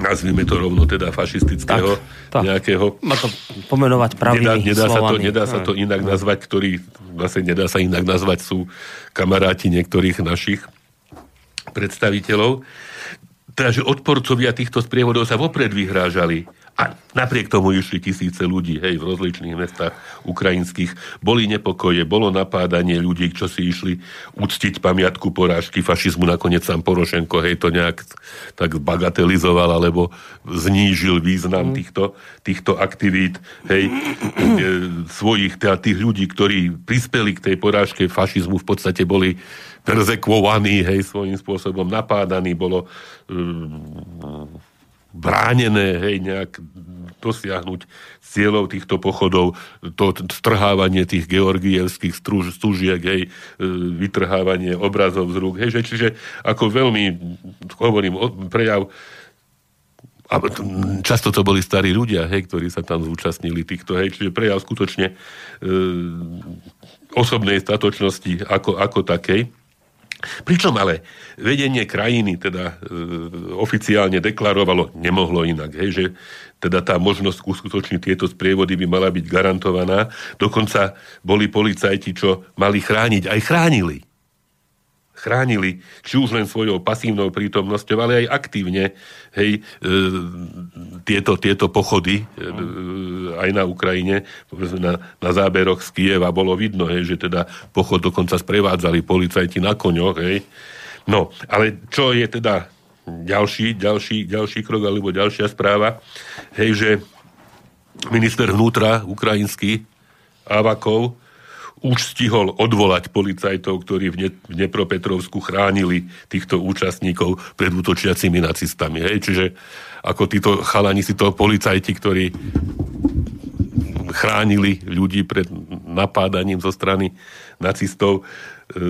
nazvime to rovno teda fašistického tak, tak. nejakého. Má to pomenovať pravými nedá, nedá slovami. Sa to, nedá sa to inak nazvať, ktorí vlastne nedá sa inak nazvať, sú kamaráti niektorých našich predstaviteľov. Takže odporcovia týchto sprievodov sa vopred vyhrážali. A napriek tomu išli tisíce ľudí, hej, v rozličných mestách ukrajinských. Boli nepokoje, bolo napádanie ľudí, čo si išli uctiť pamiatku porážky fašizmu. Nakoniec sám Porošenko, hej, to nejak tak bagatelizoval, alebo znížil význam týchto, týchto aktivít, hej, svojich, teda tých ľudí, ktorí prispeli k tej porážke fašizmu, v podstate boli perzekvovaní, hej, svojím spôsobom napádaní, bolo... Um, bránené, hej, nejak dosiahnuť cieľov týchto pochodov, to strhávanie tých georgievských struž, stužiek, hej, vytrhávanie obrazov z rúk, hej, že, čiže ako veľmi, hovorím, prejav, a často to boli starí ľudia, hej, ktorí sa tam zúčastnili týchto, hej, čiže prejav skutočne e, osobnej statočnosti ako, ako takej. Pričom ale vedenie krajiny teda e, oficiálne deklarovalo, nemohlo inak, hej, že teda tá možnosť uskutočniť tieto sprievody by mala byť garantovaná. Dokonca boli policajti, čo mali chrániť, aj chránili. Chránili, či už len svojou pasívnou prítomnosťou, ale aj aktívne, hej, e, tieto, tieto pochody e, aj na Ukrajine, na, na záberoch z Kyjeva bolo vidno, hej, že teda pochod dokonca sprevádzali policajti na koňoch, hej. No, ale čo je teda ďalší, ďalší, ďalší krok, alebo ďalšia správa, hej, že minister vnútra ukrajinský Avakov už stihol odvolať policajtov, ktorí v Dnepropetrovsku chránili týchto účastníkov pred útočiacimi nacistami. Hej? Čiže ako títo chalani, si to policajti, ktorí chránili ľudí pred napádaním zo strany nacistov e,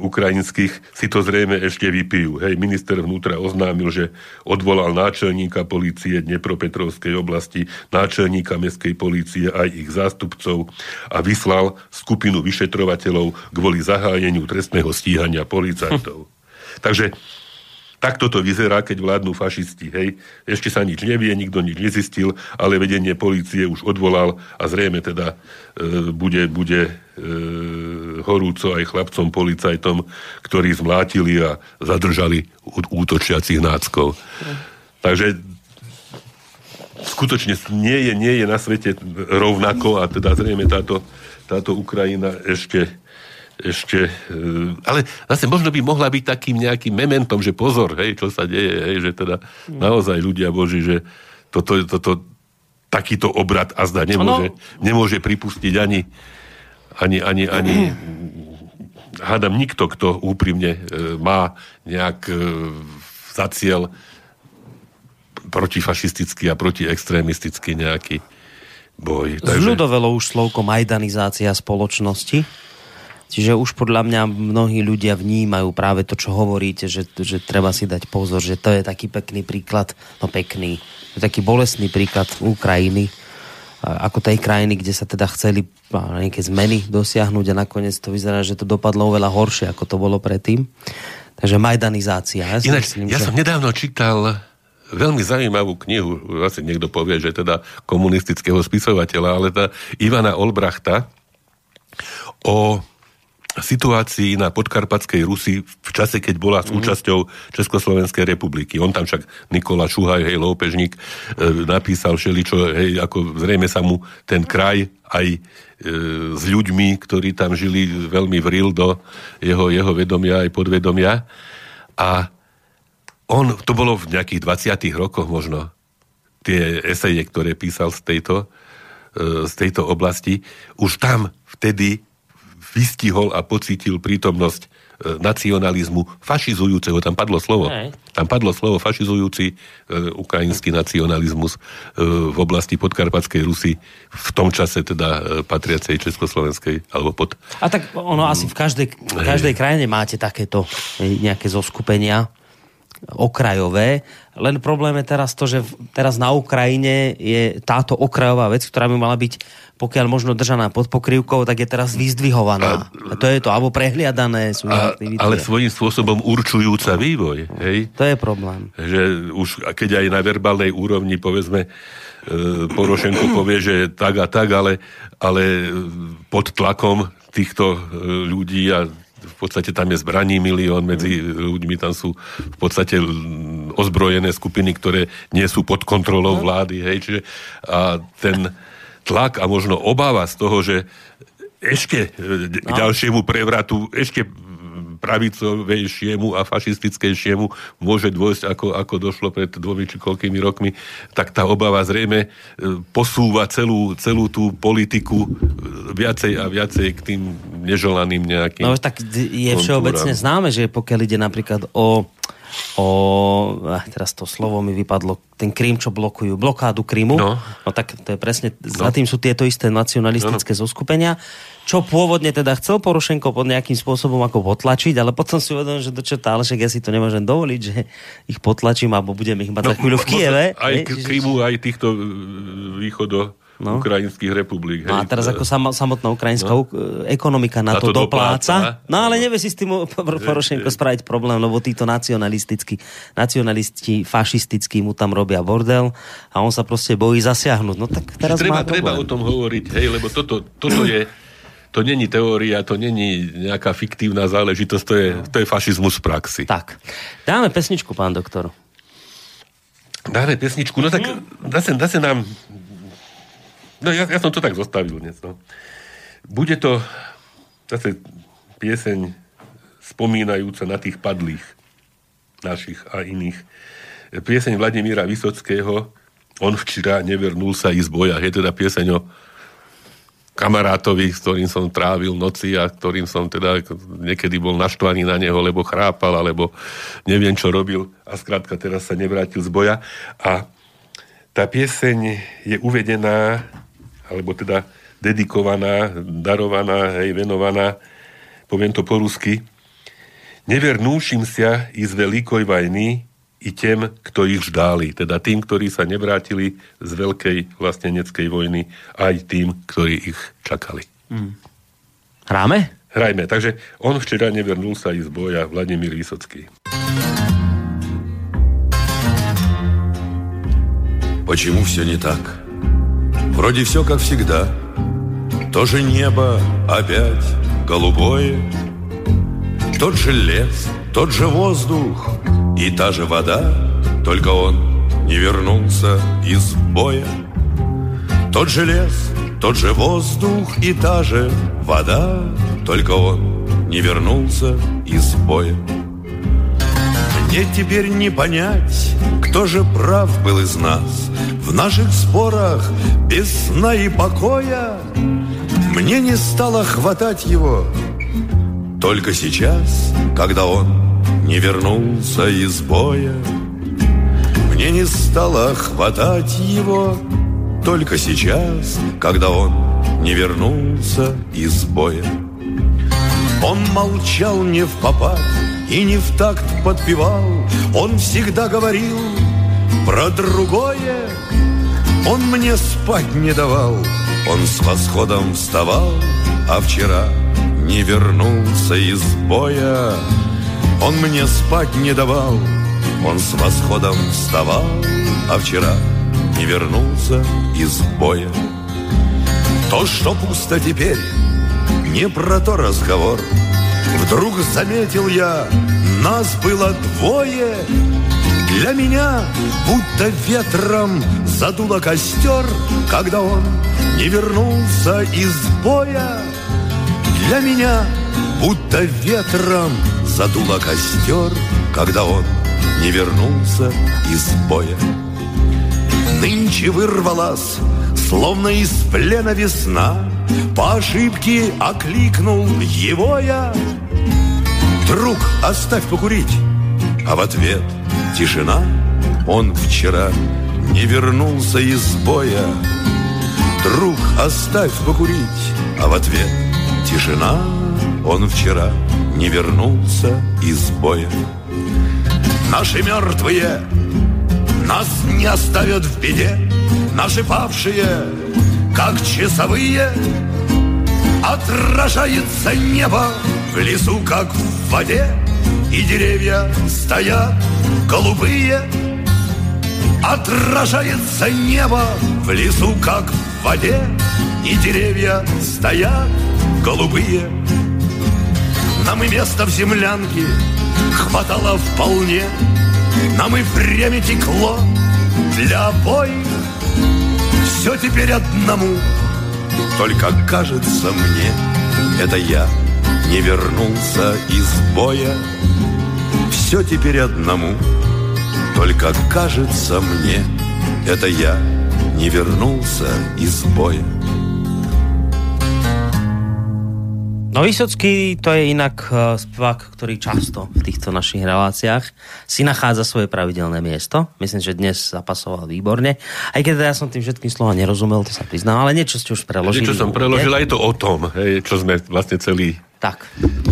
ukrajinských, si to zrejme ešte vypijú. Hej? Minister vnútra oznámil, že odvolal náčelníka polície Dnepropetrovskej oblasti, náčelníka mestskej polície aj ich zástupcov a vyslal skupinu vyšetrovateľov kvôli zahájeniu trestného stíhania policajtov. Hm. Takže tak toto vyzerá, keď vládnu fašisti, hej. Ešte sa nič nevie, nikto nič nezistil, ale vedenie polície už odvolal a zrejme teda e, bude, bude e, horúco aj chlapcom policajtom, ktorí zmlátili a zadržali útočiacich náckov. Mm. Takže skutočne nie je, nie je na svete rovnako a teda zrejme táto, táto Ukrajina ešte ešte, ale zase možno by mohla byť takým nejakým mementom, že pozor, hej, čo sa deje, hej, že teda naozaj ľudia Boží, že toto, toto, takýto obrat azda nemôže, nemôže pripustiť ani ani, ani, ani hádam nikto, kto úprimne má nejak za cieľ protifašistický a protiextrémistický nejaký boj. Takže... Zľudovelo už slovko majdanizácia spoločnosti. Čiže už podľa mňa mnohí ľudia vnímajú práve to, čo hovoríte, že, že treba si dať pozor, že to je taký pekný príklad, no pekný, taký bolestný príklad Ukrajiny, ako tej krajiny, kde sa teda chceli nejaké zmeny dosiahnuť a nakoniec to vyzerá, že to dopadlo oveľa horšie, ako to bolo predtým. Takže majdanizácia. Ja, Inak, som, myslím, ja že... som nedávno čítal veľmi zaujímavú knihu, asi niekto povie, že teda komunistického spisovateľa, ale tá Ivana Olbrachta o situácii na Podkarpatskej Rusi v čase, keď bola súčasťou Československej republiky. On tam však Nikola Šuhaj, hej, lópežník, napísal všeličo, hej, ako zrejme sa mu ten kraj aj e, s ľuďmi, ktorí tam žili, veľmi vril do jeho, jeho vedomia aj podvedomia. A on, to bolo v nejakých dvadsiatych rokoch možno, tie eseje, ktoré písal z tejto, e, z tejto oblasti, už tam vtedy vystihol a pocítil prítomnosť e, nacionalizmu fašizujúceho. Tam padlo slovo. Hej. Tam padlo slovo fašizujúci e, ukrajinský nacionalizmus e, v oblasti Podkarpatskej Rusy v tom čase teda e, patriacej Československej alebo pod... A tak ono asi v každej, v každej krajine máte takéto nejaké zoskupenia okrajové. Len problém je teraz to, že teraz na Ukrajine je táto okrajová vec, ktorá by mala byť pokiaľ možno držaná pod pokrývkou, tak je teraz vyzdvihovaná. A, a to je to, alebo prehliadané sú a, ale svojím spôsobom určujúca vývoj. Hej? To je problém. Že už, keď aj na verbálnej úrovni, povedzme, e, Porošenko povie, že tak a tak, ale, ale pod tlakom týchto ľudí a v podstate tam je zbraní milión medzi ľuďmi, tam sú v podstate ozbrojené skupiny, ktoré nie sú pod kontrolou vlády. Hej? Čiže, a ten tlak a možno obava z toho, že ešte k ďalšiemu prevratu, ešte pravicovejšiemu a fašistickejšiemu môže dôjsť, ako, ako došlo pred dvomi či koľkými rokmi, tak tá obava zrejme posúva celú, celú tú politiku viacej a viacej k tým neželaným nejakým. No tak je všeobecne známe, že pokiaľ ide napríklad o o, teraz to slovo mi vypadlo, ten Krím, čo blokujú, blokádu Krymu, no. no tak to je presne, no. za tým sú tieto isté nacionalistické no. zoskupenia, čo pôvodne teda chcel Porošenko pod nejakým spôsobom ako potlačiť, ale potom si uvedomil, že dočerta, ale však ja si to nemôžem dovoliť, že ich potlačím, alebo budem ich mať no, za chvíľu v Kieve. Aj ne? Krymu, aj týchto východo No. ukrajinských republik. No a teraz ako samotná ukrajinská no. ekonomika na, na to, to dopláca. dopláca. No ale nevie si s tým Porošenko spraviť problém, lebo títo nacionalistickí, nacionalisti fašistickí mu tam robia bordel a on sa proste bojí zasiahnuť. No tak teraz treba, má problém. Treba o tom hovoriť, hej, lebo toto, toto je to není teória, to není nejaká fiktívna záležitosť, to je, to je fašizmus v praxi. Tak. Dáme pesničku, pán doktor. Dáme pesničku, no tak mm. dá, sa, dá sa nám No, ja, ja som to tak zostavil dnes, no. Bude to zase pieseň spomínajúca na tých padlých našich a iných. Pieseň Vladimíra Vysockého On včera nevernul sa i z boja. Je teda pieseň o kamarátovi, s ktorým som trávil noci a ktorým som teda niekedy bol naštvaný na neho, lebo chrápal, alebo neviem, čo robil. A skrátka teraz sa nevrátil z boja. A tá pieseň je uvedená alebo teda dedikovaná, darovaná, hej, venovaná, poviem to po rusky, nevernúšim sa i z veľkej vojny i tým, kto ich ždáli, teda tým, ktorí sa nevrátili z veľkej vlasteneckej vojny, aj tým, ktorí ich čakali. Hmm. Hráme? Hrajme, takže on včera nevernul sa i z boja, Vladimír Vysocký. Почему все не так? Вроде все как всегда. То же небо опять голубое, тот же лес, тот же воздух и та же вода, только он не вернулся из боя. Тот же лес, тот же воздух и та же вода, только он не вернулся из боя. Мне теперь не понять, кто же прав был из нас в наших спорах без сна и покоя. Мне не стало хватать его только сейчас, когда он не вернулся из боя. Мне не стало хватать его только сейчас, когда он не вернулся из боя. Он молчал не в попад и не в такт подпевал. Он всегда говорил про другое. Он мне спать не давал. Он с восходом вставал, а вчера не вернулся из боя. Он мне спать не давал. Он с восходом вставал, а вчера не вернулся из боя. То, что пусто теперь, не про то разговор. Вдруг заметил я, нас было двое. Для меня будто ветром задуло костер, когда он не вернулся из боя. Для меня будто ветром задуло костер, когда он не вернулся из боя. Нынче вырвалась, словно из плена весна, по ошибке окликнул его я. Друг, оставь покурить, а в ответ тишина. Он вчера не вернулся из боя. Друг, оставь покурить, а в ответ тишина. Он вчера не вернулся из боя. Наши мертвые нас не оставят в беде, наши павшие, как часовые. Отражается небо в лесу, как в воде, и деревья стоят голубые. Отражается небо в лесу, как в воде, и деревья стоят голубые. Нам и место в землянке хватало вполне, нам и время текло для обоих. Все теперь одному только кажется мне, это я не вернулся из боя. Все теперь одному только кажется мне, это я не вернулся из боя. No Vysocký, to je inak uh, spevák, ktorý často v týchto našich reláciách si nachádza svoje pravidelné miesto. Myslím, že dnes zapasoval výborne. Aj keď ja som tým všetkým slova nerozumel, to sa priznám, ale niečo ste už preložili. Niečo som preložil, je to o tom, hej, čo sme vlastne celý... Tak.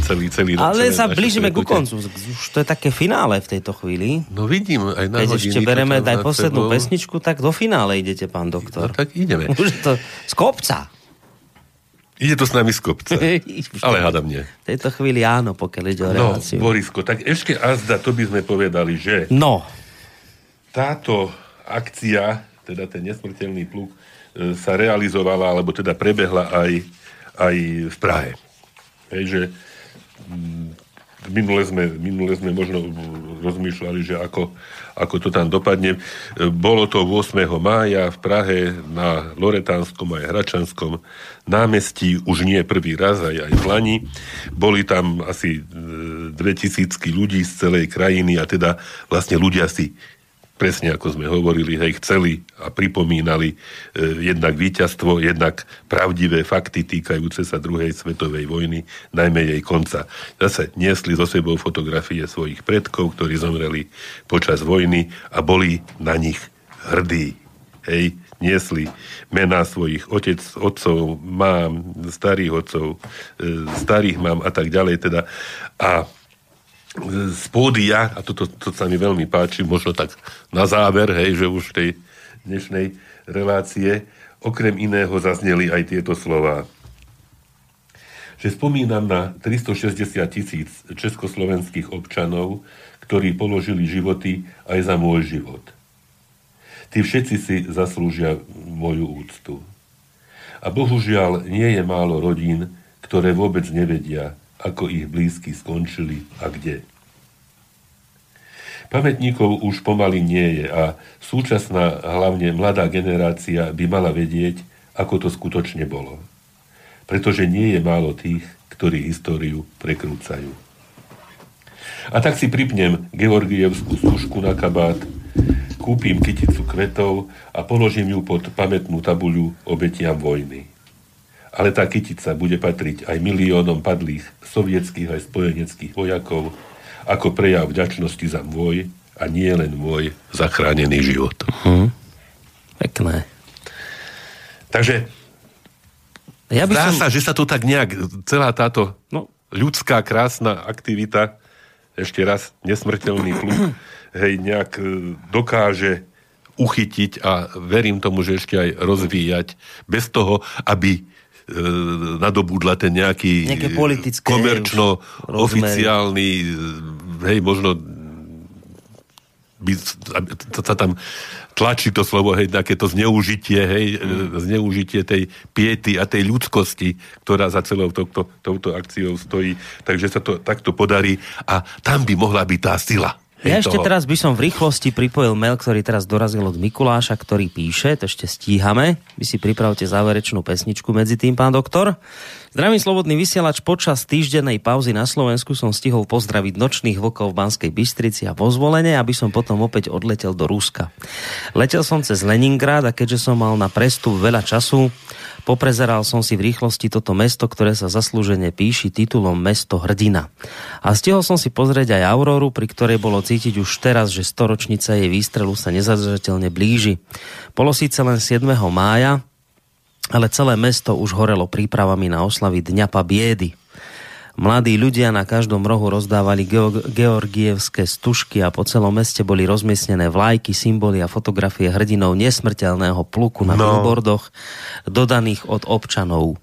Celý, celý noc, ale sa blížime k koncu. Už to je také finále v tejto chvíli. No vidím, aj na keď hodiny... Keď ešte bereme aj poslednú sebou... pesničku, tak do finále idete, pán doktor. No tak ideme. Už to z kopca. Ide to s nami z kopca, ale hádam nie. V tejto chvíli áno, pokiaľ ide o reláciu. No, Borisko, tak ešte azda, to by sme povedali, že no. táto akcia, teda ten nesmrteľný pluk, sa realizovala, alebo teda prebehla aj, aj v Prahe. Hej, že minule sme, minule sme možno rozmýšľali, že ako, ako to tam dopadne. Bolo to ôsmeho mája v Prahe na Loretánskom aj Hračanskom námestí, už nie prvý raz, aj aj v Lani. Boli tam asi dvetisíc ľudí z celej krajiny a teda vlastne ľudia si presne ako sme hovorili, hej, chceli a pripomínali eh, jednak víťazstvo, jednak pravdivé fakty týkajúce sa druhej svetovej vojny, najmä jej konca. Zase niesli so sebou fotografie svojich predkov, ktorí zomreli počas vojny a boli na nich hrdí. Hej, niesli mená svojich otec, otcov, mám, starých otcov, eh, starých mám a tak ďalej teda. A z pódia, a toto to, to sa mi veľmi páči, možno tak na záver, hej, že už v tej dnešnej relácie okrem iného zazneli aj tieto slová. Že spomínam na tristošesťdesiat tisíc československých občanov, ktorí položili životy aj za môj život. Tí všetci si zaslúžia moju úctu. A bohužiaľ nie je málo rodín, ktoré vôbec nevedia, ako ich blízky skončili a kde. Pamätníkov už pomaly nie je a súčasná, hlavne mladá generácia by mala vedieť, ako to skutočne bolo. Pretože nie je málo tých, ktorí históriu prekrúcajú. A tak si pripnem georgievskú súšku na kabát, kúpim kyticu kvetov a položím ju pod pamätnú tabuľu obetiam vojny. Ale tá kytica bude patriť aj miliónom padlých sovietských aj spojeneckých vojakov ako prejav vďačnosti za môj a nie len môj zachránený život. Uh-huh. Pekné. Takže ja by zdá som... sa, že sa to tak nejak celá táto no, ľudská krásna aktivita, ešte raz nesmrteľný pluk, hej, nejak dokáže uchytiť a verím tomu, že ešte aj rozvíjať bez toho, aby nadobudla ten nejaký komerčno-oficiálny, hej, možno by sa tam tlačí to slovo, hej, takéto zneužitie, hej, mm. zneužitie tej piety a tej ľudskosti, ktorá za celou touto, touto akciou stojí. Takže sa to takto podarí a tam by mohla byť tá sila. Ja ešte toho. Teraz by som v rýchlosti pripojil mail, ktorý teraz dorazil od Mikuláša, ktorý píše, to ešte stíhame. Vy si pripravte záverečnú pesničku medzi tým, pán doktor. Zdravím, slobodný vysielač. Počas týždennej pauzy na Slovensku som stihol pozdraviť nočných vlkov v Banskej Bystrici a vo Zvolene, aby som potom opäť odletel do Ruska. Letel som cez Leningrad a keďže som mal na prestup veľa času, poprezeral som si v rýchlosti toto mesto, ktoré sa zaslúžene píši titulom Mesto hrdina. A stihol som si pozrieť aj auróru, pri ktorej bolo cítiť už teraz, že storočnica jej výstrelu sa nezadržateľne blíži. Bolo síce len siedmeho mája, ale celé mesto už horelo prípravami na oslavy Dňa pabiedy. Mladí ľudia na každom rohu rozdávali georgievské stužky a po celom meste boli rozmiestnené vlajky, symboly a fotografie hrdinov nesmrteľného pluku na billboardoch, dodaných od občanov.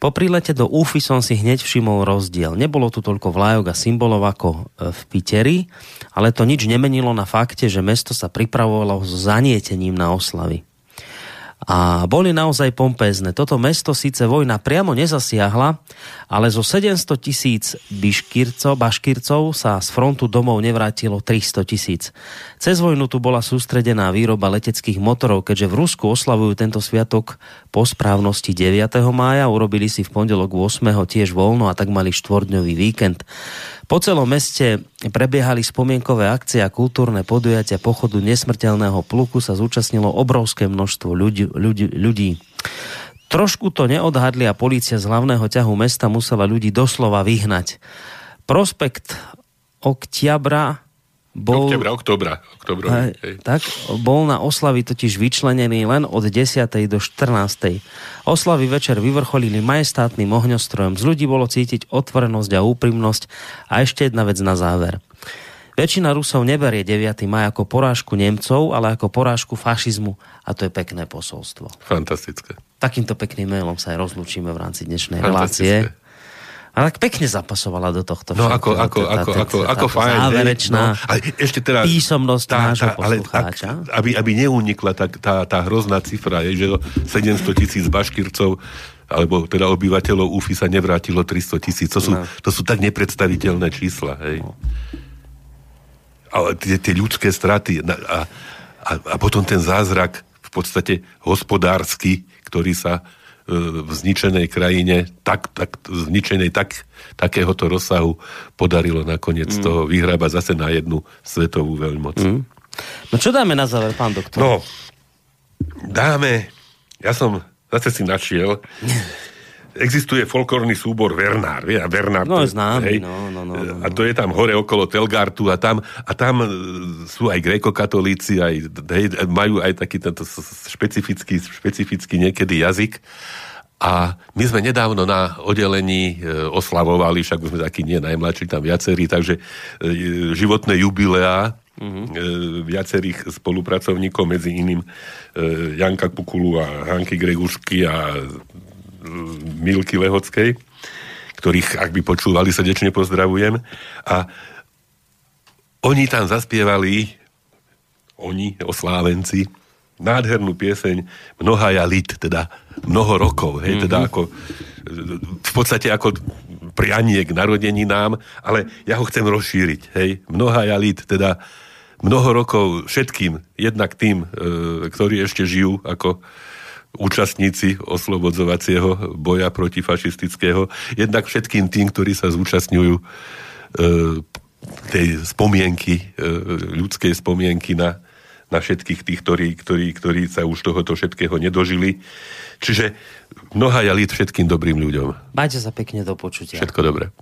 Po prilete do Ufy som si hneď všimol rozdiel. Nebolo tu toľko vlajok a symbolov ako v Piteri, ale to nič nemenilo na fakte, že mesto sa pripravovalo s zanietením na oslavy. A boli naozaj pompézne. Toto mesto síce vojna priamo nezasiahla, ale zo sedemsto tisíc baškircov sa z frontu domov nevrátilo tristo tisíc. Cez vojnu tu bola sústredená výroba leteckých motorov, keďže v Rusku oslavujú tento sviatok po správnosti deviateho mája, urobili si v pondelok ôsmeho tiež voľno a tak mali štvordňový víkend. Po celom meste prebiehali spomienkové akcie a kultúrne podujatia pochodu nesmrteľného pluku sa zúčastnilo obrovské množstvo ľudí. ľudí, ľudí. Trošku to neodhadli a polícia z hlavného ťahu mesta musela ľudí doslova vyhnať. Prospekt Oktiabra bol... Oktiabra, oktobra. Oktobra hej. Tak, bol na oslavy totiž vyčlenený len od desiatej do štrnástej Oslavy večer vyvrcholili majestátnym ohňostrojom. Z ľudí bolo cítiť otvorenosť a úprimnosť. A ešte jedna vec na záver. Väčšina Rusov neberie deviateho mája ako porážku Nemcov, ale ako porážku fašizmu. A to je pekné posolstvo. Fantastické. Takýmto pekným mailom sa aj rozlúčime v rámci dnešnej relácie. A tak pekne zapasovala do tohto. No ako, ako, ako, ako, ako fajn. Záverečná písomnosť nášho poslucháča. Aby neunikla tá hrozná cifra, že sedemsto tisíc baškircov alebo teda obyvateľov Úfy sa nevrátilo tristo tisíc. To sú tak nepredstaviteľné čísla. Ale tie ľudské straty a potom ten zázrak v podstate hospodársky, ktorý sa v zničenej krajine tak, tak, zničenej tak, takéhoto rozsahu podarilo nakoniec mm. toho vyhrábať zase na jednu svetovú veľmoc. Mm. No čo dáme na záver, pán doktor? No, dáme, ja som zase si našiel, existuje folklórny súbor Vernár, vie, a Vernár, no, to, známy, hej, no, no, no, no, a to je tam hore okolo Telgartu a tam, a tam sú aj grékokatolíci, aj, hej, majú aj taký tento špecifický, špecifický niekedy jazyk. A my sme nedávno na oddelení oslavovali, však sme takí nie najmladší, tam viacerí, takže životné jubileá mm-hmm. viacerých spolupracovníkov, medzi iným Janka Kukulu a Hanky Gregušky a Milky Lehockej, ktorých, ak by počúvali, srdečne pozdravujem. A oni tam zaspievali, oni, oslávenci, nádhernú pieseň Mnohaja lit, teda mnoho rokov, hej, mm-hmm. teda ako v podstate ako prianie k narodeninám, ale ja ho chcem rozšíriť, hej, Mnohaja lit, teda mnoho rokov všetkým, jednak tým, ktorí ešte žijú ako účastníci oslobodzovacieho boja protifašistického, jednak všetkým tým, ktorí sa zúčastňujú e, tej spomienky, e, ľudskej spomienky na, na všetkých tých, ktorí, ktorí, ktorí sa už tohoto všetkého nedožili. Čiže mnoha jalit všetkým dobrým ľuďom. Majte sa pekne, do počutia. Všetko dobré.